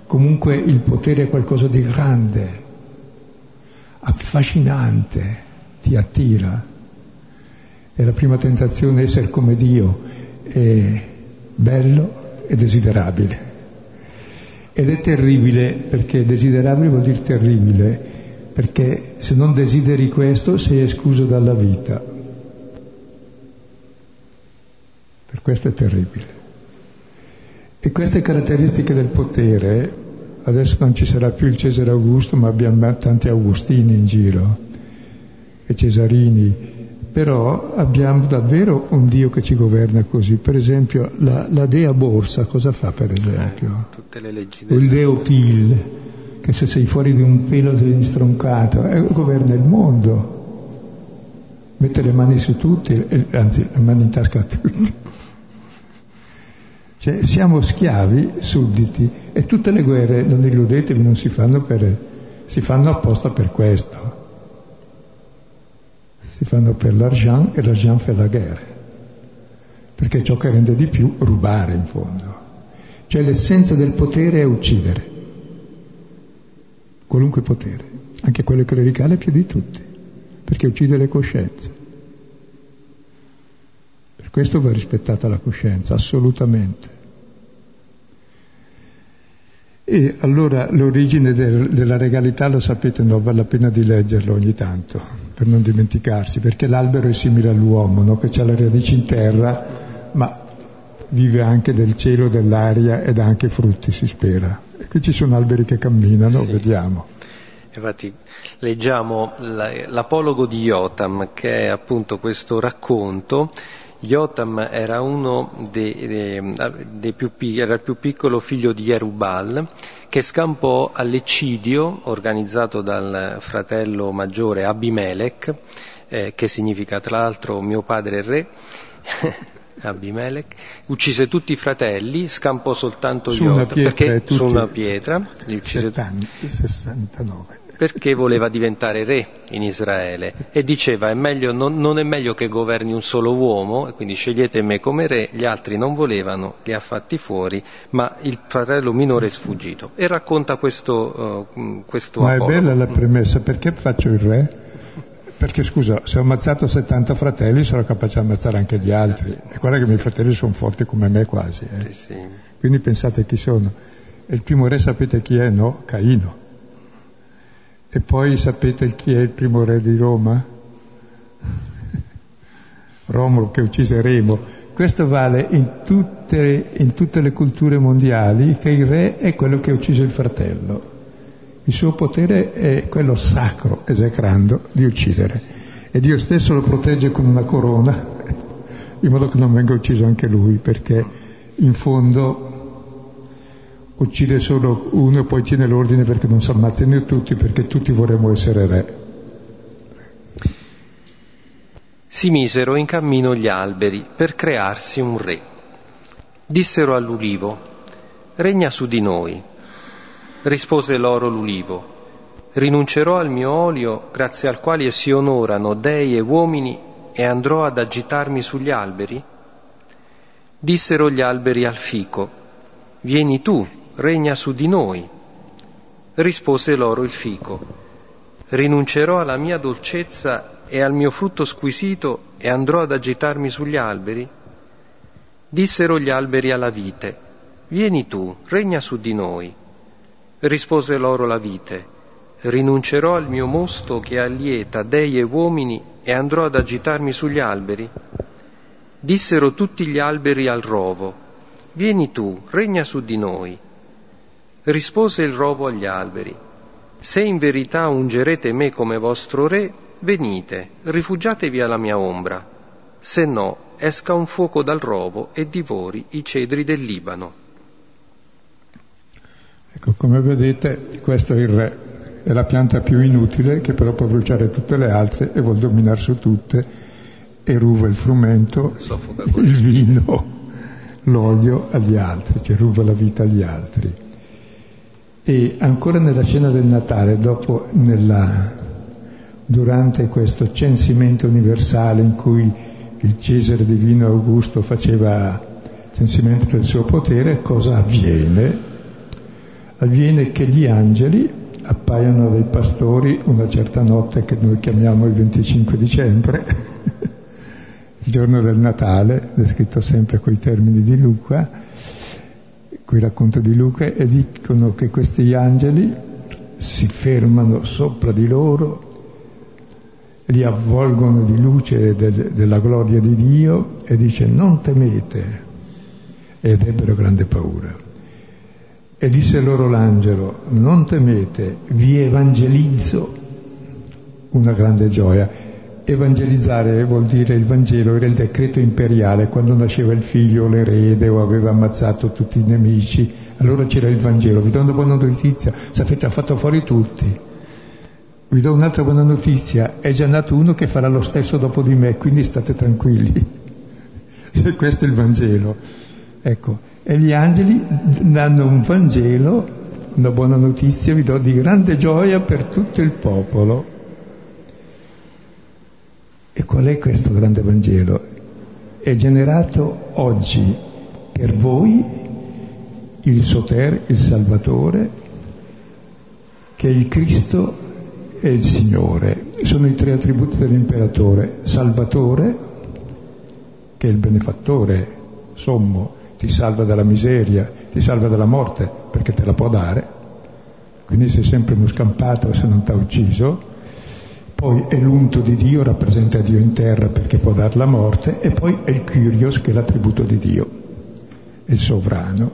Comunque il potere è qualcosa di grande, affascinante, ti attira. E la prima tentazione è essere come Dio, è bello e desiderabile. Ed è terribile, perché desiderabile vuol dire terribile, perché se non desideri questo sei escluso dalla vita. Per questo è terribile. E queste caratteristiche del potere, adesso non ci sarà più il Cesare Augusto, ma abbiamo tanti Augustini in giro e Cesarini, però abbiamo davvero un Dio che ci governa così. Per esempio la Dea Borsa cosa fa, per esempio? Tutte le leggi del... O il Deo Pil, che se sei fuori di un pelo ti vieni stroncato, governa il mondo, mette le mani su tutti, anzi le mani in tasca a tutti. Cioè siamo schiavi, sudditi, e tutte le guerre, non illudetevi, non si fanno apposta per questo. Si fanno per l'argent, e l'argent fa la guerra, perché ciò che rende di più, rubare in fondo. Cioè l'essenza del potere è uccidere, qualunque potere, anche quello clericale più di tutti, perché uccide le coscienze. Per questo va rispettata la coscienza, assolutamente. E allora l'origine della regalità lo sapete, no? Vale la pena di leggerlo ogni tanto, per non dimenticarsi, perché l'albero è simile all'uomo, no? Che ha le radici in terra, ma vive anche del cielo, dell'aria, ed ha anche frutti, si spera. E qui ci sono alberi che camminano, sì. Vediamo. Infatti leggiamo l'apologo di Jotam, che è appunto questo racconto. Jotam era uno era il più piccolo figlio di Jerubal, che scampò all'eccidio organizzato dal fratello maggiore Abimelech, che significa tra l'altro mio padre è re. Abimelech uccise tutti i fratelli, scampò soltanto su una pietra, li uccise 69. Perché voleva diventare re in Israele e diceva non è meglio che governi un solo uomo, e quindi scegliete me come re. Gli altri non volevano, li ha fatti fuori, ma il fratello minore è sfuggito. E racconta questo ma apologo. È bella la premessa, perché faccio il re? Perché scusa, se ho ammazzato 70 fratelli sarò capace di ammazzare anche gli altri, e guarda che i miei fratelli sono forti come me quasi, Sì. Quindi pensate chi sono. E il primo re sapete chi è, no? Caino. E poi sapete chi è il primo re di Roma? Romolo, che uccise Remo. Questo vale in tutte le culture mondiali, che il re è quello che uccise il fratello. Il suo potere è quello sacro, esecrando, di uccidere. E Dio stesso lo protegge con una corona, in modo che non venga ucciso anche lui, perché in fondo uccide solo uno e poi tiene l'ordine perché non si ammazzino tutti, perché tutti vorremmo essere re. Si misero in cammino gli alberi per crearsi un re. Dissero all'ulivo: regna su di noi. Rispose loro l'ulivo: rinuncerò al mio olio, grazie al quale si onorano dei e uomini, e andrò ad agitarmi sugli alberi? Dissero gli alberi al fico: vieni tu, regna su di noi. Rispose loro il fico: rinuncerò alla mia dolcezza e al mio frutto squisito, e andrò ad agitarmi sugli alberi? Dissero gli alberi alla vite: vieni tu, regna su di noi. Rispose loro la vite: rinuncerò al mio mosto che allieta dei e uomini e andrò ad agitarmi sugli alberi? Dissero tutti gli alberi al rovo: vieni tu, regna su di noi. Rispose il rovo agli alberi: se in verità ungerete me come vostro re, venite, rifugiatevi alla mia ombra, se no esca un fuoco dal rovo e divori i cedri del Libano. Ecco, come vedete, questo è il re. È la pianta più inutile, che però può bruciare tutte le altre e vuol dominare su tutte, e ruba il frumento, il vino, l'olio agli altri, cioè ruba la vita agli altri. E ancora nella scena del Natale, dopo durante questo censimento universale in cui il Cesare Divino Augusto faceva censimento del suo potere, cosa avviene? Avviene che gli angeli appaiono dai pastori una certa notte che noi chiamiamo il 25 dicembre, il giorno del Natale, descritto sempre coi termini di Luca, qui racconto di Luca, e dicono che questi angeli si fermano sopra di loro, li avvolgono di luce della gloria di Dio e dice: non temete, ed ebbero grande paura. E disse loro l'angelo: non temete, vi evangelizzo una grande gioia. Evangelizzare vuol dire, il Vangelo era il decreto imperiale, quando nasceva il figlio o l'erede o aveva ammazzato tutti i nemici, allora c'era il Vangelo: vi do una buona notizia, sapete, ha fatto fuori tutti, vi do un'altra buona notizia, è già nato uno che farà lo stesso dopo di me, quindi state tranquilli. Questo è il Vangelo, ecco. E gli angeli danno un Vangelo, una buona notizia, vi do di grande gioia per tutto il popolo. E qual è questo grande Vangelo? È generato oggi per voi il Soter, il Salvatore, che è il Cristo e il Signore. Sono i tre attributi dell'imperatore: Salvatore, che è il benefattore sommo, ti salva dalla miseria, ti salva dalla morte, perché te la può dare, quindi sei sempre uno scampato se non t'ha ucciso. Poi è l'unto di Dio, rappresenta Dio in terra perché può dar la morte. E poi è il Kyrios, che è l'attributo di Dio, è il sovrano.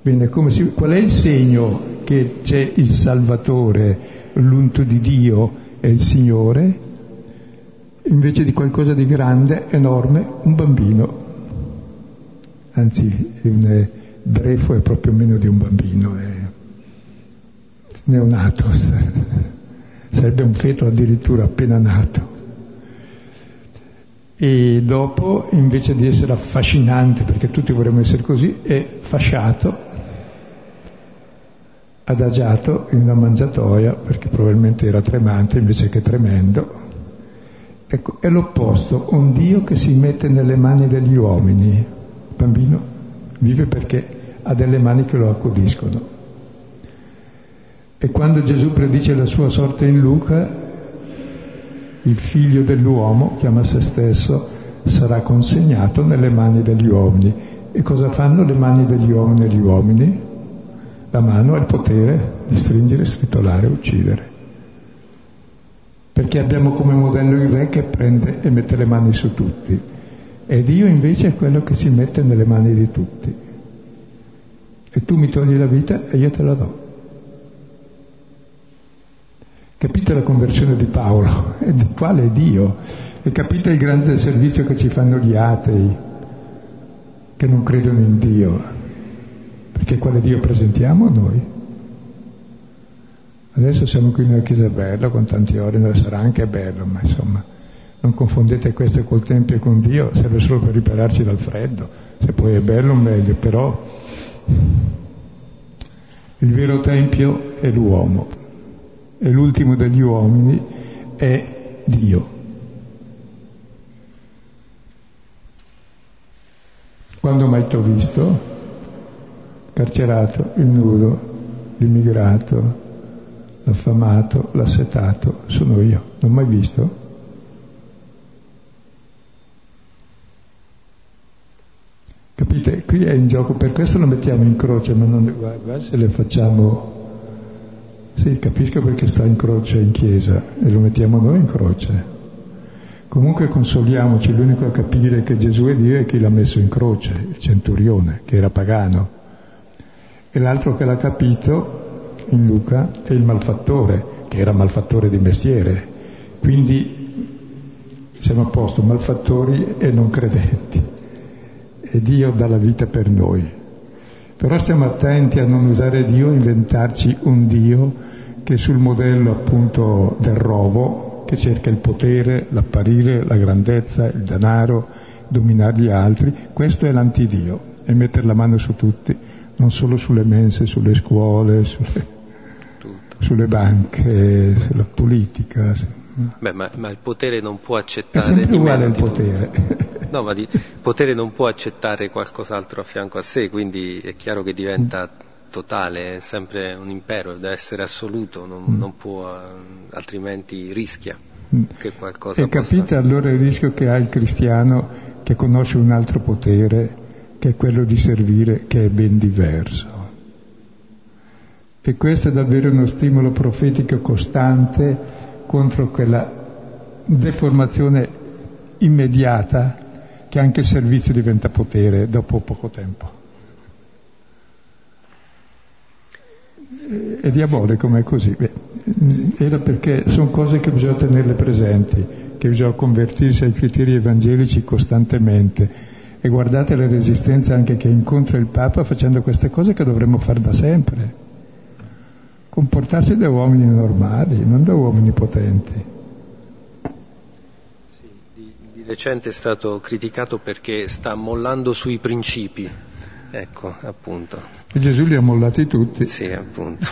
Bene, qual è il segno che c'è il Salvatore, l'unto di Dio e il Signore? Invece di qualcosa di grande, enorme, un bambino. Anzi, un Drefo è proprio meno di un bambino, è neonato, sarebbe un feto addirittura appena nato. E dopo, invece di essere affascinante, perché tutti vorremmo essere così, è fasciato, adagiato in una mangiatoia, perché probabilmente era tremante invece che tremendo. Ecco, è l'opposto, un Dio che si mette nelle mani degli uomini. Il bambino vive perché ha delle mani che lo accudiscono. E quando Gesù predice la sua sorte in Luca, il figlio dell'uomo, chiama se stesso, sarà consegnato nelle mani degli uomini. E cosa fanno le mani degli uomini e gli uomini? La mano ha il potere di stringere, stritolare, uccidere, perché abbiamo come modello il re che prende e mette le mani su tutti. E Dio invece è quello che si mette nelle mani di tutti. E tu mi togli la vita e io te la do. Capite la conversione di Paolo? E di quale Dio? E capite il grande servizio che ci fanno gli atei, che non credono in Dio? Perché quale Dio presentiamo noi? Adesso siamo qui nella chiesa bella, con tanti ordini, sarà anche bello, ma insomma... Non confondete questo col tempio e con Dio, serve solo per ripararci dal freddo, se poi è bello meglio, però il vero tempio è l'uomo, e l'ultimo degli uomini è Dio. Quando mai t'ho visto? Il carcerato, il nudo, l'immigrato, l'affamato, l'assetato, sono io, non mai visto? qui è in gioco, per questo lo mettiamo in croce, ma non guarda, se le facciamo... Sì, capisco perché sta in croce in chiesa e lo mettiamo noi in croce. Comunque consoliamoci, l'unico a capire che Gesù è Dio è chi l'ha messo in croce, il centurione, che era pagano. E l'altro che l'ha capito in Luca è il malfattore, che era malfattore di mestiere. Quindi siamo a posto, malfattori e non credenti. E Dio dà la vita per noi. Però stiamo attenti a non usare Dio, inventarci un Dio che sul modello appunto del rovo, che cerca il potere, l'apparire, la grandezza, il denaro, dominare gli altri. Questo è l'antidio, è mettere la mano su tutti, non solo sulle mense, sulle scuole, sulle banche, sulla politica. Beh, ma il potere non può accettare... È sempre uguale il potere. No, ma il potere non può accettare qualcos'altro a fianco a sé, quindi è chiaro che diventa totale, è sempre un impero, deve essere assoluto, non può, altrimenti rischia che qualcosa possa... E capite allora il rischio che ha il cristiano che conosce un altro potere, che è quello di servire, che è ben diverso. E questo è davvero uno stimolo profetico costante contro quella deformazione immediata che anche il servizio diventa potere dopo poco tempo. È diabolico, ma è così. Era perché sono cose che bisogna tenerle presenti, che bisogna convertirsi ai criteri evangelici costantemente. E guardate le resistenze anche che incontra il Papa facendo queste cose che dovremmo fare da sempre. Comportarsi da uomini normali, non da uomini potenti. Recente è stato criticato perché sta mollando sui principi, ecco, appunto. E Gesù li ha mollati tutti. Sì, appunto.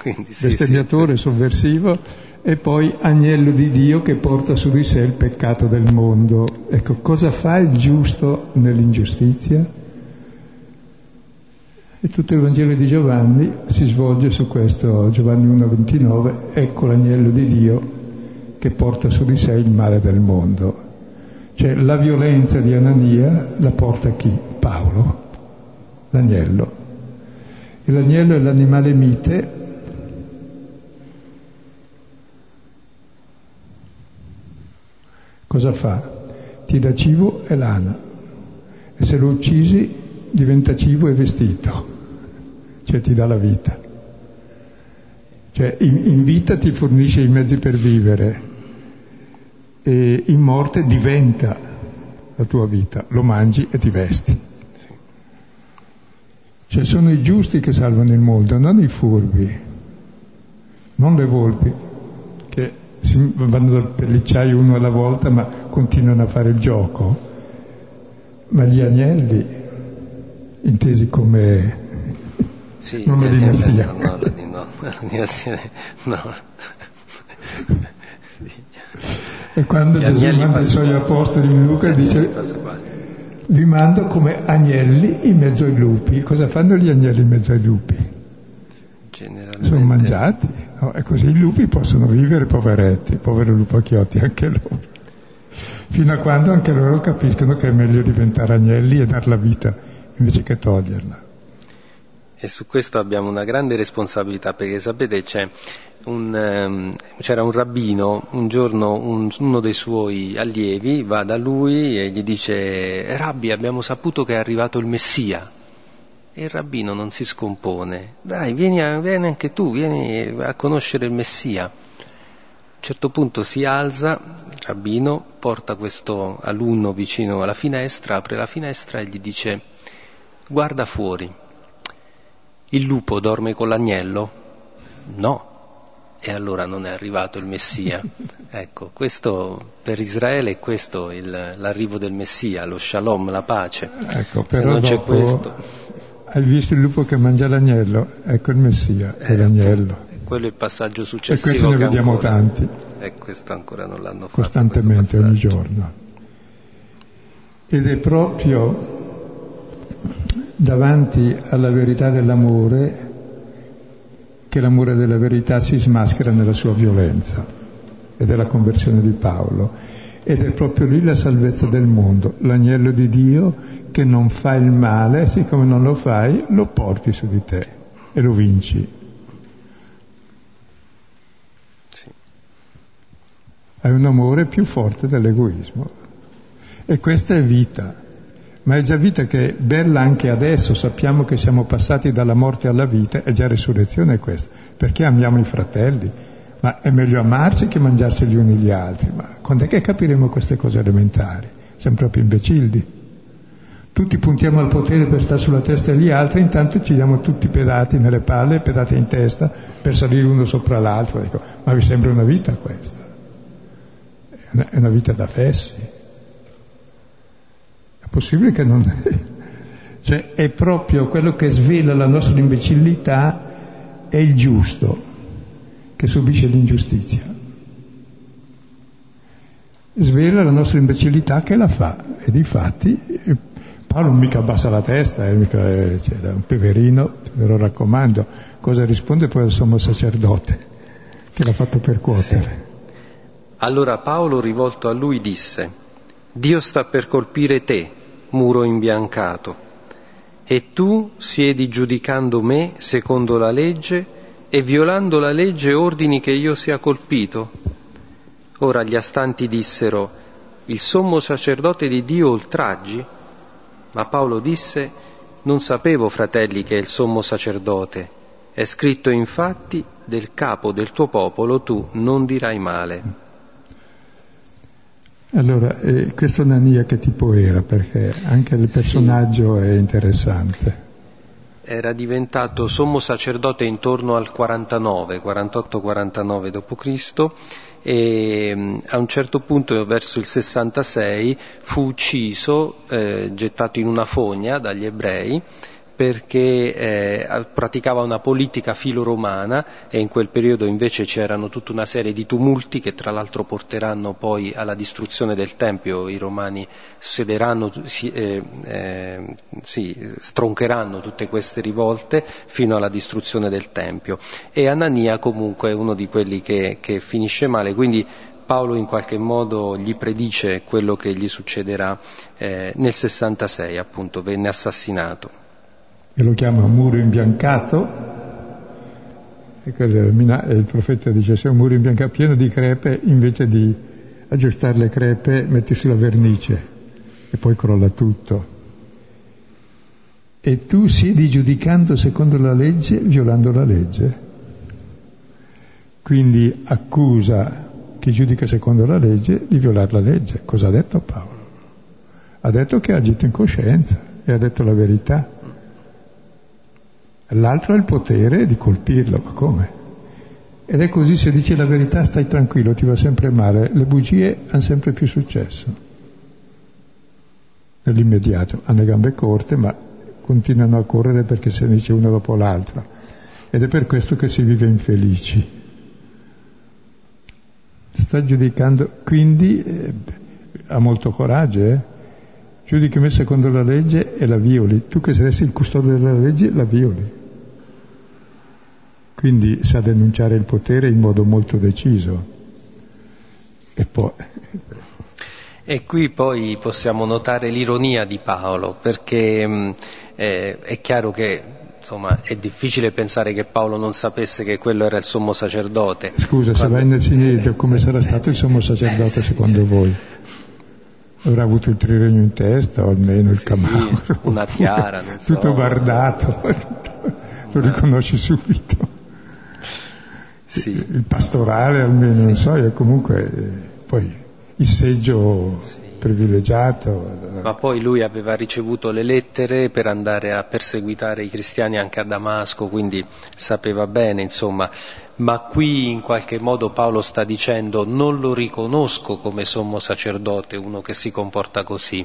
Quindi, sì, bestemmiatore, sì, sovversivo, e poi agnello di Dio che porta su di sé il peccato del mondo. Ecco, cosa fa il giusto nell'ingiustizia? E tutto il Vangelo di Giovanni si svolge su questo, Giovanni 1,29, ecco l'agnello di Dio che porta su di sé il male del mondo. Cioè la violenza di Anania la porta chi? Paolo, l'agnello. E l'agnello è l'animale mite cosa fa? Ti dà cibo e lana, e se lo uccisi diventa cibo e vestito, cioè ti dà la vita, cioè in vita ti fornisce i mezzi per vivere, e in morte diventa la tua vita, lo mangi e ti vesti. Cioè sono i giusti che salvano il mondo, non i furbi, non le volpi che vanno dal pellicciaio uno alla volta ma continuano a fare il gioco, ma gli agnelli intesi come... Sì, non la dinastia. No. E quando Gesù manda i suoi apostoli in Luca dice li mando come agnelli in mezzo ai lupi. Cosa fanno gli agnelli in mezzo ai lupi? Generalmente sono mangiati, no? E così i lupi possono vivere, poveretti, povero lupacchiotti anche loro, fino a quando anche loro capiscono che è meglio diventare agnelli e dar la vita invece che toglierla. E su questo abbiamo una grande responsabilità, perché sapete c'era un rabbino, un giorno uno dei suoi allievi va da lui e gli dice: Rabbi, abbiamo saputo che è arrivato il Messia. E il rabbino non si scompone: dai, vieni anche tu, vieni a conoscere il Messia. A un certo punto si alza il rabbino, porta questo alunno vicino alla finestra, apre la finestra e gli dice: guarda fuori, il lupo dorme con l'agnello? No. E allora non è arrivato il Messia. Ecco, questo per Israele è questo l'arrivo del Messia, lo shalom, la pace. Ecco, però se non c'è questo... Hai visto il lupo che mangia l'agnello? Ecco il Messia, è l'agnello. Quello è il passaggio successivo. E questo ne vediamo ancora, tanti. E questo ancora non l'hanno fatto. Costantemente, ogni giorno. Ed è proprio davanti alla verità dell'amore che l'amore della verità si smaschera nella sua violenza, ed è la conversione di Paolo. ed è proprio lui la salvezza del mondo, l'agnello di Dio che non fa il male, siccome non lo fai lo porti su di te e lo vinci. Sì. Hai un amore più forte dell'egoismo, e questa è vita, ma è già vita che è bella anche adesso. Sappiamo che siamo passati dalla morte alla vita, è già resurrezione questa, perché amiamo i fratelli. Ma è meglio amarsi che mangiarsi gli uni gli altri. Ma quando è che capiremo queste cose elementari? Siamo proprio imbecilli. Tutti puntiamo al potere per stare sulla testa degli altri, intanto ci diamo tutti pedati nelle palle, pedati in testa, per salire uno sopra l'altro. Dico, ma vi sembra una vita questa? È una vita da fessi. È possibile che non... Cioè, è proprio quello che svela la nostra imbecillità, è il giusto che subisce l'ingiustizia, svela la nostra imbecillità che la fa. E difatti Paolo mica abbassa la testa, c'era un peverino, te lo raccomando. Cosa risponde poi al sommo sacerdote che l'ha fatto percuotere? Sì. Allora Paolo, rivolto a lui, disse: Dio sta per colpire te, muro imbiancato, e tu siedi giudicando me secondo la legge e violando la legge ordini che io sia colpito. Ora gli astanti dissero: il sommo sacerdote di Dio oltraggi? Ma Paolo disse: non sapevo, fratelli, che è il sommo sacerdote. È scritto infatti: del capo del tuo popolo tu non dirai male. Allora, questo Anania che tipo era? Perché anche il personaggio sì, è interessante. Era diventato sommo sacerdote intorno al 48-49 d.C. e a un certo punto, verso il 66, fu ucciso, gettato in una fogna dagli ebrei, perché praticava una politica filoromana, e in quel periodo invece c'erano tutta una serie di tumulti che tra l'altro porteranno poi alla distruzione del Tempio. I romani stroncheranno tutte queste rivolte fino alla distruzione del Tempio, e Anania comunque è uno di quelli che finisce male. Quindi Paolo in qualche modo gli predice quello che gli succederà. Nel 66 appunto venne assassinato. E lo chiama muro imbiancato, e il profeta dice: sei un muro imbiancato pieno di crepe, invece di aggiustare le crepe metti sulla vernice e poi crolla tutto. E tu siedi giudicando secondo la legge, violando la legge. Quindi accusa chi giudica secondo la legge di violare la legge. Cosa ha detto Paolo? Ha detto che ha agito in coscienza e ha detto la verità. L'altro ha il potere di colpirlo, ma come? Ed è così, se dici la verità stai tranquillo, ti va sempre male, le bugie hanno sempre più successo nell'immediato, hanno le gambe corte ma continuano a correre perché se ne dice una dopo l'altra, ed è per questo che si vive infelici. Sta giudicando, quindi ha molto coraggio, Giudichi me secondo la legge e la violi. Tu che saresti il custode della legge, la violi. Quindi sa denunciare il potere in modo molto deciso. E qui poi possiamo notare l'ironia di Paolo, perché è chiaro che insomma è difficile pensare che Paolo non sapesse che quello era il sommo sacerdote. Scusa, se vai nel Sinedrio, come sarà stato il sommo sacerdote secondo voi? Avrà avuto il triregno in testa, o almeno il camaro, una tiara, non so. Tutto bardato, lo riconosci subito. Sì. Il pastorale almeno, sì. Non so, e comunque poi il seggio privilegiato. Ma poi lui aveva ricevuto le lettere per andare a perseguitare i cristiani anche a Damasco, quindi sapeva bene, insomma. Ma qui in qualche modo Paolo sta dicendo: non lo riconosco come sommo sacerdote uno che si comporta così,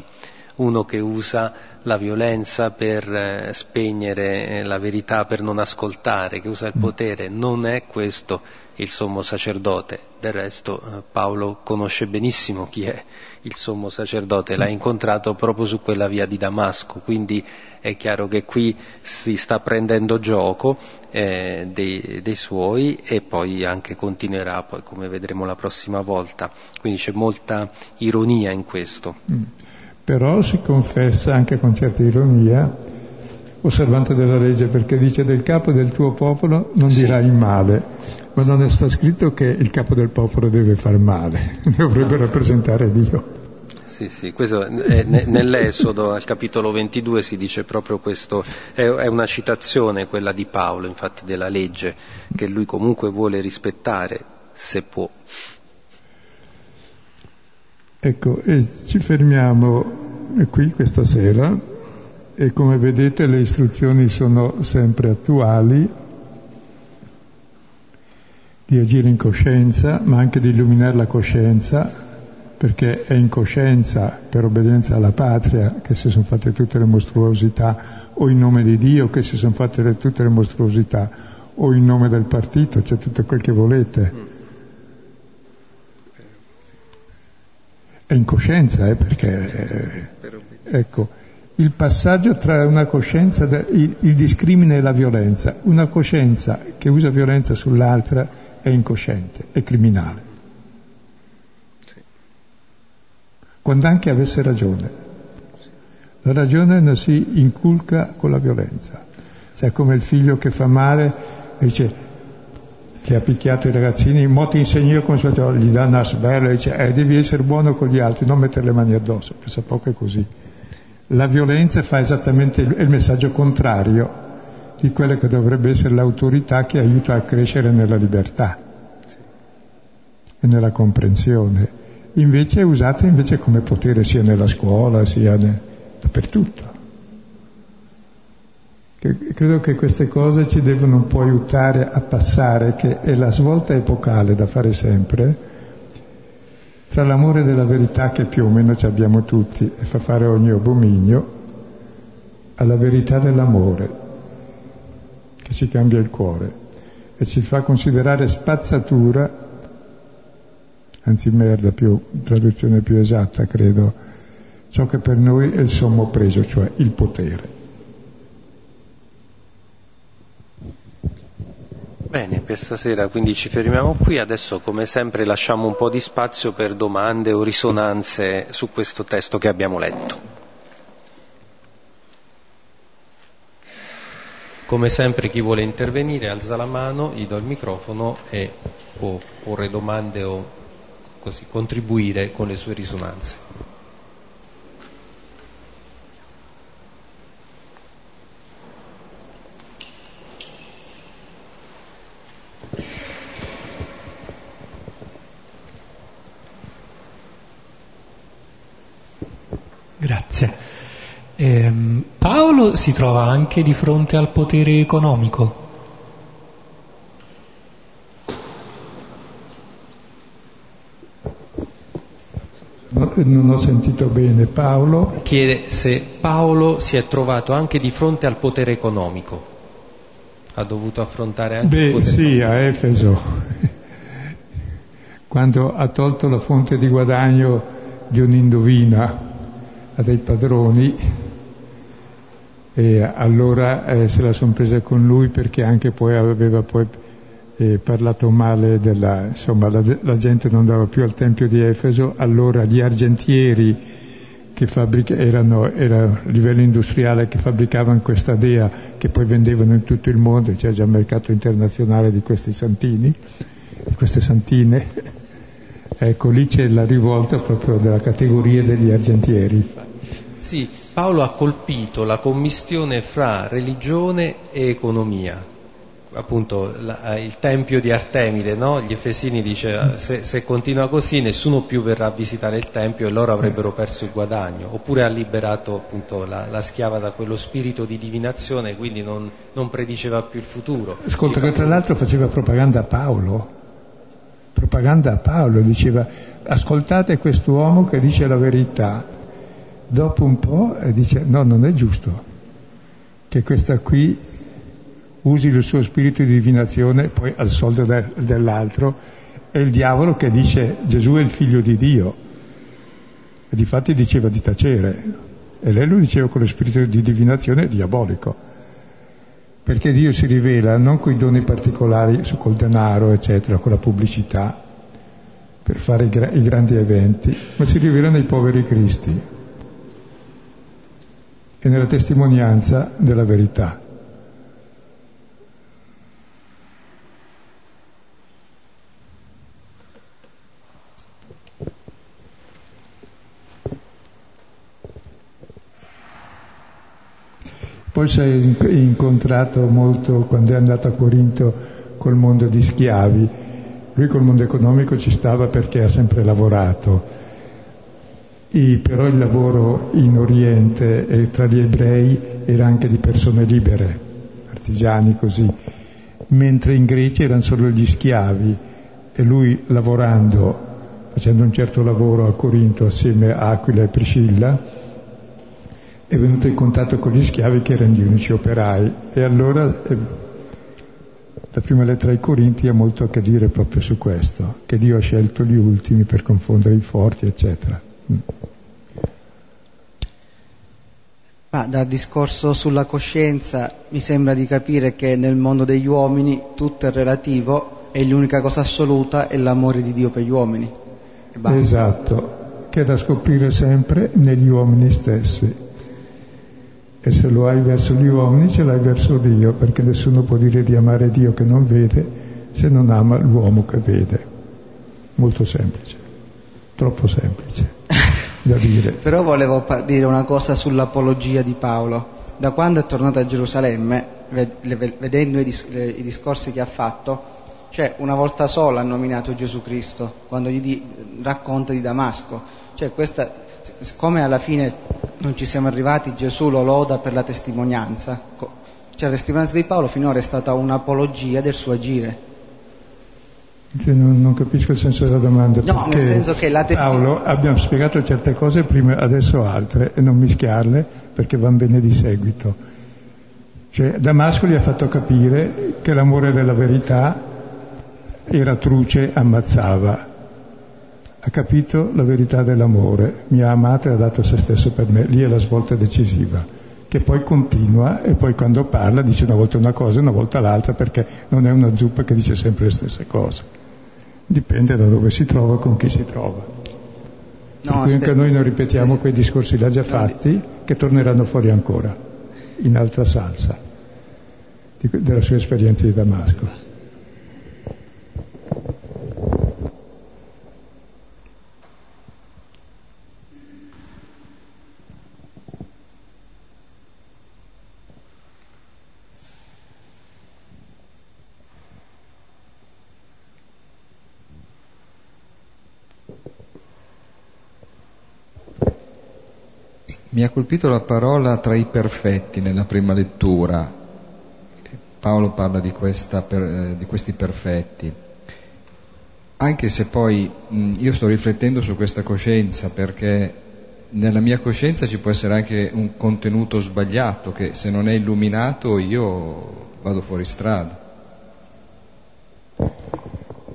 uno che usa la violenza per spegnere la verità, per non ascoltare, che usa il potere. Non è questo il sommo sacerdote. Del resto Paolo conosce benissimo chi è il sommo sacerdote, l'ha incontrato proprio su quella via di Damasco, quindi è chiaro che qui si sta prendendo gioco dei suoi, e poi anche continuerà, poi come vedremo la prossima volta, quindi c'è molta ironia in questo. Però si confessa anche con certa ironia, osservante della legge, perché dice: del capo del tuo popolo non dirai male, ma non è sta scritto che il capo del popolo deve far male, dovrebbe rappresentare Dio. Sì, questo è, nell'Esodo al capitolo 22 si dice proprio questo, è una citazione quella di Paolo, infatti, della legge, che lui comunque vuole rispettare se può. Ecco, e ci fermiamo qui questa sera, e come vedete le istruzioni sono sempre attuali, di agire in coscienza, ma anche di illuminare la coscienza, perché è in coscienza, per obbedienza alla patria, che si sono fatte tutte le mostruosità, o in nome di Dio che si sono fatte tutte le mostruosità, o in nome del partito, cioè tutto quel che volete. È in coscienza, perché... ecco, il passaggio tra una coscienza, il discrimine e la violenza. Una coscienza che usa violenza sull'altra è incosciente, è criminale. Quando anche avesse ragione, la ragione non si inculca con la violenza, cioè come il figlio che fa male, dice che ha picchiato i ragazzini, mo ti insegno io come si fa, gli dà una sberla, dice devi essere buono con gli altri, non mettere le mani addosso, pensa poco è così. La violenza fa esattamente il messaggio contrario di quella che dovrebbe essere l'autorità che aiuta a crescere nella libertà e nella comprensione. Invece è usata come potere sia nella scuola sia dappertutto. Credo che queste cose ci devono un po' aiutare a passare, che è la svolta epocale da fare sempre, tra l'amore della verità, che più o meno ci abbiamo tutti e fa fare ogni abominio, alla verità dell'amore che ci cambia il cuore e ci fa considerare spazzatura, anzi merda, più traduzione più esatta credo, ciò che per noi è il sommo preso, cioè il potere. Bene, per stasera quindi ci fermiamo qui, adesso come sempre lasciamo un po' di spazio per domande o risonanze su questo testo che abbiamo letto. Come sempre chi vuole intervenire alza la mano, gli do il microfono e può porre domande o così contribuire con le sue risonanze. Grazie. Paolo si trova anche di fronte al potere economico. Non ho sentito bene. Paolo chiede se Paolo si è trovato anche di fronte al potere economico, ha dovuto affrontare anche il potere economico. A Efeso, quando ha tolto la fonte di guadagno di un'indovina a dei padroni, e allora se la sono presa con lui, perché anche poi aveva parlato male la gente non andava più al tempio di Efeso. Allora gli argentieri che era a livello industriale, che fabbricavano questa dea che poi vendevano in tutto il mondo, c'era già il mercato internazionale di questi santini, di queste santine. Ecco, lì c'è la rivolta proprio della categoria degli argentieri. Sì, Paolo ha colpito la commistione fra religione e economia. Appunto il tempio di Artemide, no? Gli Efesini dice se continua così nessuno più verrà a visitare il tempio e loro avrebbero perso il guadagno. Oppure ha liberato appunto la schiava da quello spirito di divinazione, quindi non prediceva più il futuro. Ascolta, che tra l'altro faceva propaganda a Paolo, diceva ascoltate quest'uomo che dice la verità, dopo un po' dice no, non è giusto che questa qui usi il suo spirito di divinazione poi al soldo dell'altro. È il diavolo che dice Gesù è il figlio di Dio, e difatti diceva di tacere, e lei lo diceva con lo spirito di divinazione diabolico, perché Dio si rivela non con i doni particolari, col denaro eccetera, con la pubblicità per fare i grandi eventi, ma si rivela nei poveri cristi e nella testimonianza della verità. Poi si è incontrato molto quando è andato a Corinto col mondo di schiavi. Lui col mondo economico ci stava perché ha sempre lavorato. Però il lavoro in Oriente e tra gli ebrei era anche di persone libere, artigiani così, mentre in Grecia erano solo gli schiavi, e lui lavorando, facendo un certo lavoro a Corinto assieme a Aquila e Priscilla, è venuto in contatto con gli schiavi che erano gli unici operai, e allora la prima lettera ai Corinti ha molto a che dire proprio su questo, che Dio ha scelto gli ultimi per confondere i forti eccetera. Ma dal discorso sulla coscienza mi sembra di capire che nel mondo degli uomini tutto è relativo e l'unica cosa assoluta è l'amore di Dio per gli uomini. Esatto, che è da scoprire sempre negli uomini stessi, e se lo hai verso gli uomini ce l'hai verso Dio, perché nessuno può dire di amare Dio che non vede se non ama l'uomo che vede. Molto semplice, troppo semplice da dire. Però volevo dire una cosa sull'apologia di Paolo. Da quando è tornato a Gerusalemme, vedendo i discorsi che ha fatto, cioè una volta sola ha nominato Gesù Cristo quando gli racconta di Damasco. Cioè questa, siccome alla fine non ci siamo arrivati, Gesù lo loda per la testimonianza. Cioè la testimonianza di Paolo finora è stata un'apologia del suo agire. Non capisco il senso della domanda, no, nel senso che Paolo abbiamo spiegato certe cose prima, adesso altre, e non mischiarle perché van bene di seguito. Cioè Damasco gli ha fatto capire che l'amore della verità era truce, ammazzava. Ha capito la verità dell'amore, mi ha amato e ha dato se stesso per me. Lì è la svolta decisiva, che poi continua, e poi quando parla dice una volta una cosa e una volta l'altra, perché non è una zuppa che dice sempre le stesse cose, dipende da dove si trova, con chi si trova. No, per cui anche noi non ripetiamo quei discorsi là già fatti, che torneranno fuori ancora in altra salsa della sua esperienza di Damasco. Mi ha colpito la parola tra i perfetti nella prima lettura. Paolo parla di questi perfetti. Anche se poi io sto riflettendo su questa coscienza, perché nella mia coscienza ci può essere anche un contenuto sbagliato che, se non è illuminato, io vado fuori strada.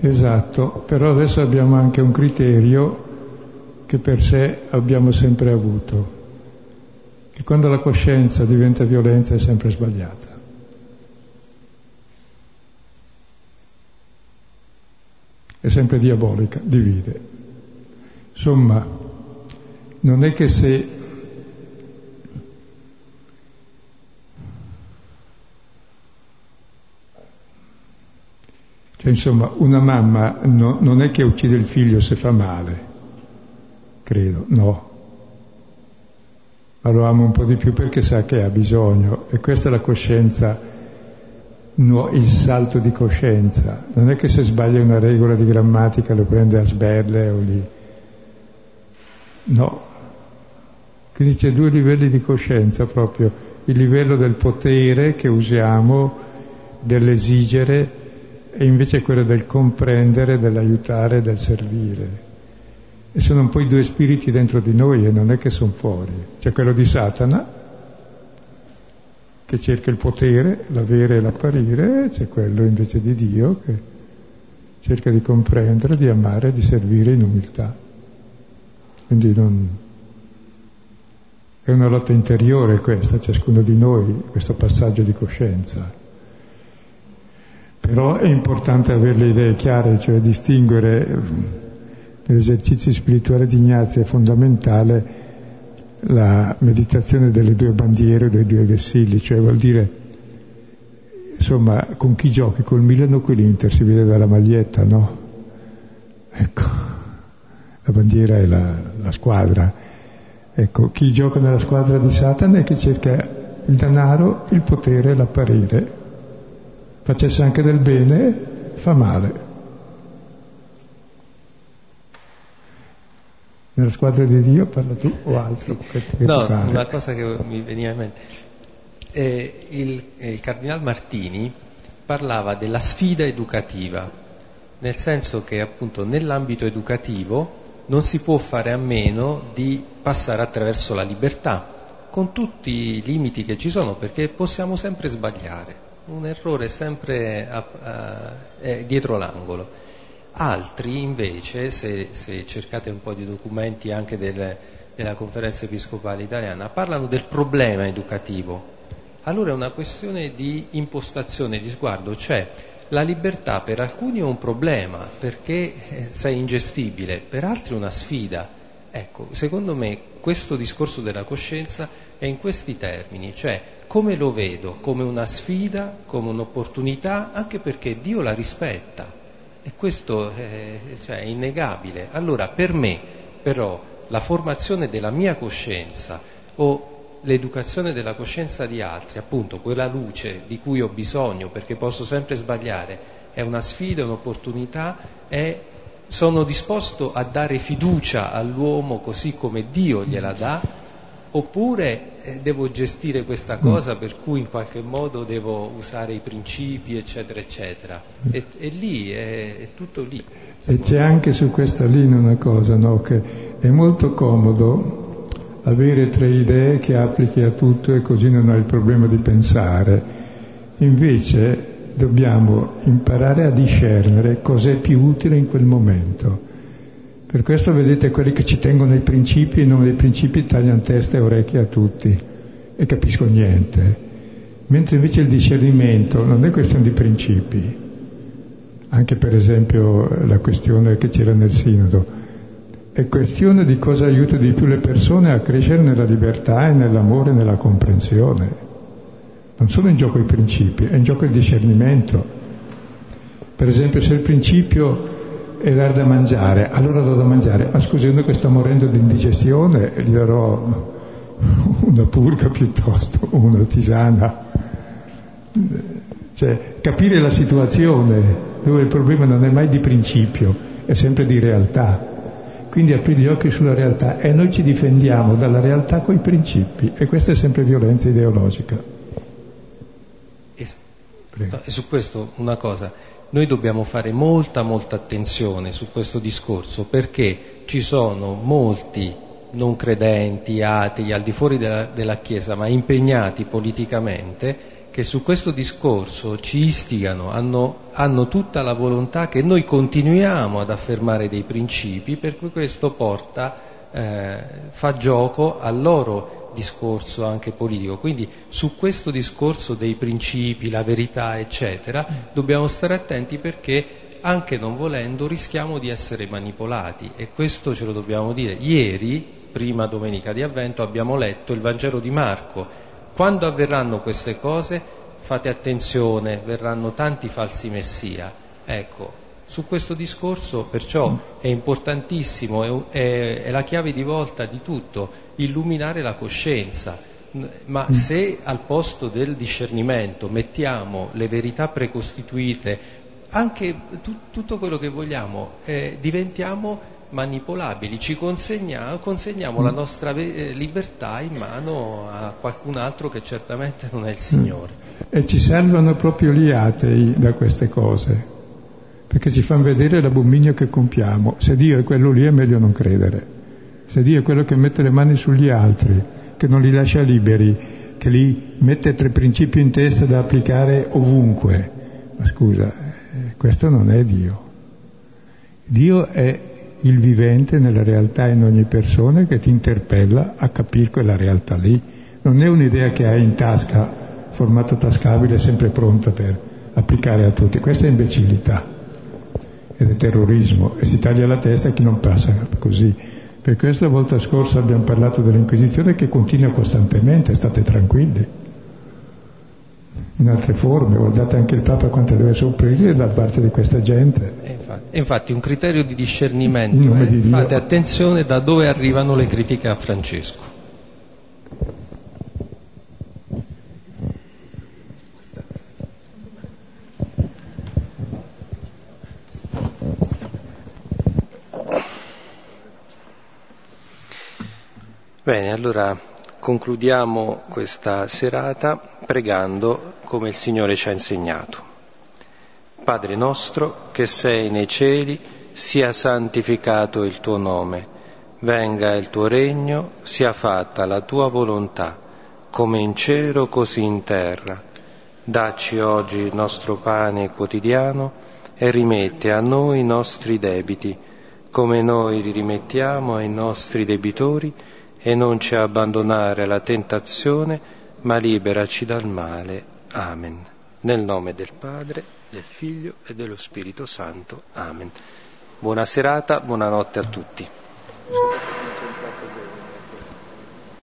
Esatto, però adesso abbiamo anche un criterio che per sé abbiamo sempre avuto. E quando la coscienza diventa violenta è sempre sbagliata. È sempre diabolica, divide. Insomma, non è che se una mamma non è che uccide il figlio se fa male, credo, no. Ma lo ama un po' di più perché sa che ha bisogno, e questa è la coscienza, il salto di coscienza. Non è che se sbaglia una regola di grammatica lo prende a sberle no. Quindi c'è due livelli di coscienza proprio, il livello del potere che usiamo, dell'esigere, e invece quello del comprendere, dell'aiutare, del servire. e sono un po' i due spiriti dentro di noi, e non è che sono fuori. C'è quello di Satana, che cerca il potere, l'avere e l'apparire, c'è quello invece di Dio, che cerca di comprendere, di amare, di servire in umiltà. Quindi non... è una lotta interiore questa, ciascuno di noi, questo passaggio di coscienza. Però è importante avere le idee chiare, cioè distinguere. Nell'esercizio spirituale di Ignazio è fondamentale la meditazione delle due bandiere, dei due vessilli, cioè vuol dire, insomma, con chi giochi, col Milan o con l'Inter, si vede dalla maglietta, no? Ecco, la bandiera è la squadra. Ecco, chi gioca nella squadra di Satana è chi cerca il denaro, il potere, l'apparire. Facesse anche del bene, fa male. Nella squadra di Dio parla tu o altro? No, una cosa che mi veniva in mente. Il Cardinal Martini parlava della sfida educativa, nel senso che appunto nell'ambito educativo non si può fare a meno di passare attraverso la libertà, con tutti i limiti che ci sono, perché possiamo sempre sbagliare, un errore sempre è dietro l'angolo. Altri invece, se cercate un po' di documenti anche della Conferenza Episcopale Italiana, parlano del problema educativo. Allora è una questione di impostazione, di sguardo, cioè la libertà per alcuni è un problema perché sei ingestibile, per altri è una sfida. Ecco, secondo me questo discorso della coscienza è in questi termini, cioè come lo vedo, come una sfida, come un'opportunità, anche perché Dio la rispetta. E questo è innegabile. Allora per me però la formazione della mia coscienza o l'educazione della coscienza di altri, appunto quella luce di cui ho bisogno perché posso sempre sbagliare, è una sfida, è un'opportunità, sono disposto a dare fiducia all'uomo così come Dio gliela dà, oppure devo gestire questa cosa per cui in qualche modo devo usare i principi eccetera eccetera, e lì è tutto lì. E c'è anche su questa linea una cosa, no? Che è molto comodo avere tre idee che applichi a tutto e così non hai il problema di pensare, invece dobbiamo imparare a discernere cos'è più utile in quel momento. Per questo vedete quelli che ci tengono ai principi, in nome dei principi tagliano testa e orecchie a tutti e capiscono niente. Mentre invece il discernimento non è questione di principi. Anche per esempio la questione che c'era nel Sinodo. È questione di cosa aiuta di più le persone a crescere nella libertà e nell'amore e nella comprensione. Non sono in gioco i principi, è in gioco il discernimento. Per esempio se il principio e dare da mangiare, allora do da mangiare, scusi, uno che sta morendo di indigestione gli darò una purga piuttosto, una tisana. Cioè, capire la situazione dove il problema non è mai di principio, è sempre di realtà, quindi aprire gli occhi sulla realtà, e noi ci difendiamo dalla realtà coi principi, e questa è sempre violenza ideologica. E su questo una cosa, noi dobbiamo fare molta attenzione su questo discorso, perché ci sono molti non credenti, atei, al di fuori della Chiesa, ma impegnati politicamente, che su questo discorso ci istigano, hanno tutta la volontà che noi continuiamo ad affermare dei principi, per cui questo fa gioco al loro discorso anche politico. Quindi su questo discorso dei principi, la verità eccetera, dobbiamo stare attenti, perché anche non volendo rischiamo di essere manipolati, e questo ce lo dobbiamo dire. Ieri, prima domenica di Avvento, abbiamo letto il Vangelo di Marco. Quando avverranno queste cose, fate attenzione, verranno tanti falsi messia. Ecco, su questo discorso perciò è importantissimo, è la chiave di volta di tutto, illuminare la coscienza, ma se al posto del discernimento mettiamo le verità precostituite, anche tutto quello che vogliamo, diventiamo manipolabili, ci consegniamo la nostra libertà in mano a qualcun altro che certamente non è il Signore. E ci servono proprio gli atei da queste cose. perché ci fanno vedere l'abominio che compiamo. Se Dio è quello lì è meglio non credere. Se Dio è quello che mette le mani sugli altri, che non li lascia liberi, che li mette tre principi in testa da applicare ovunque, ma scusa, questo non è Dio. Dio è il vivente nella realtà in ogni persona che ti interpella a capire quella realtà lì. Non è un'idea che hai in tasca, formato tascabile, sempre pronta per applicare a tutti. Questa è imbecillità ed è terrorismo, e si taglia la testa a chi non passa così. Per questo la volta scorsa abbiamo parlato dell'Inquisizione, che continua costantemente, state tranquilli, in altre forme. Guardate anche il Papa quanto deve soffrire da parte di questa gente. Infatti un criterio di discernimento di fate attenzione da dove arrivano le critiche a Francesco. Bene, allora concludiamo questa serata pregando come il Signore ci ha insegnato. Padre nostro che sei nei cieli, sia santificato il tuo nome, venga il tuo regno, sia fatta la tua volontà, come in cielo così in terra. Dacci oggi il nostro pane quotidiano e rimetti a noi i nostri debiti, come noi li rimettiamo ai nostri debitori, e non ci abbandonare alla tentazione, ma liberaci dal male. Amen. Nel nome del Padre, del Figlio e dello Spirito Santo. Amen. Buona serata, buonanotte a tutti.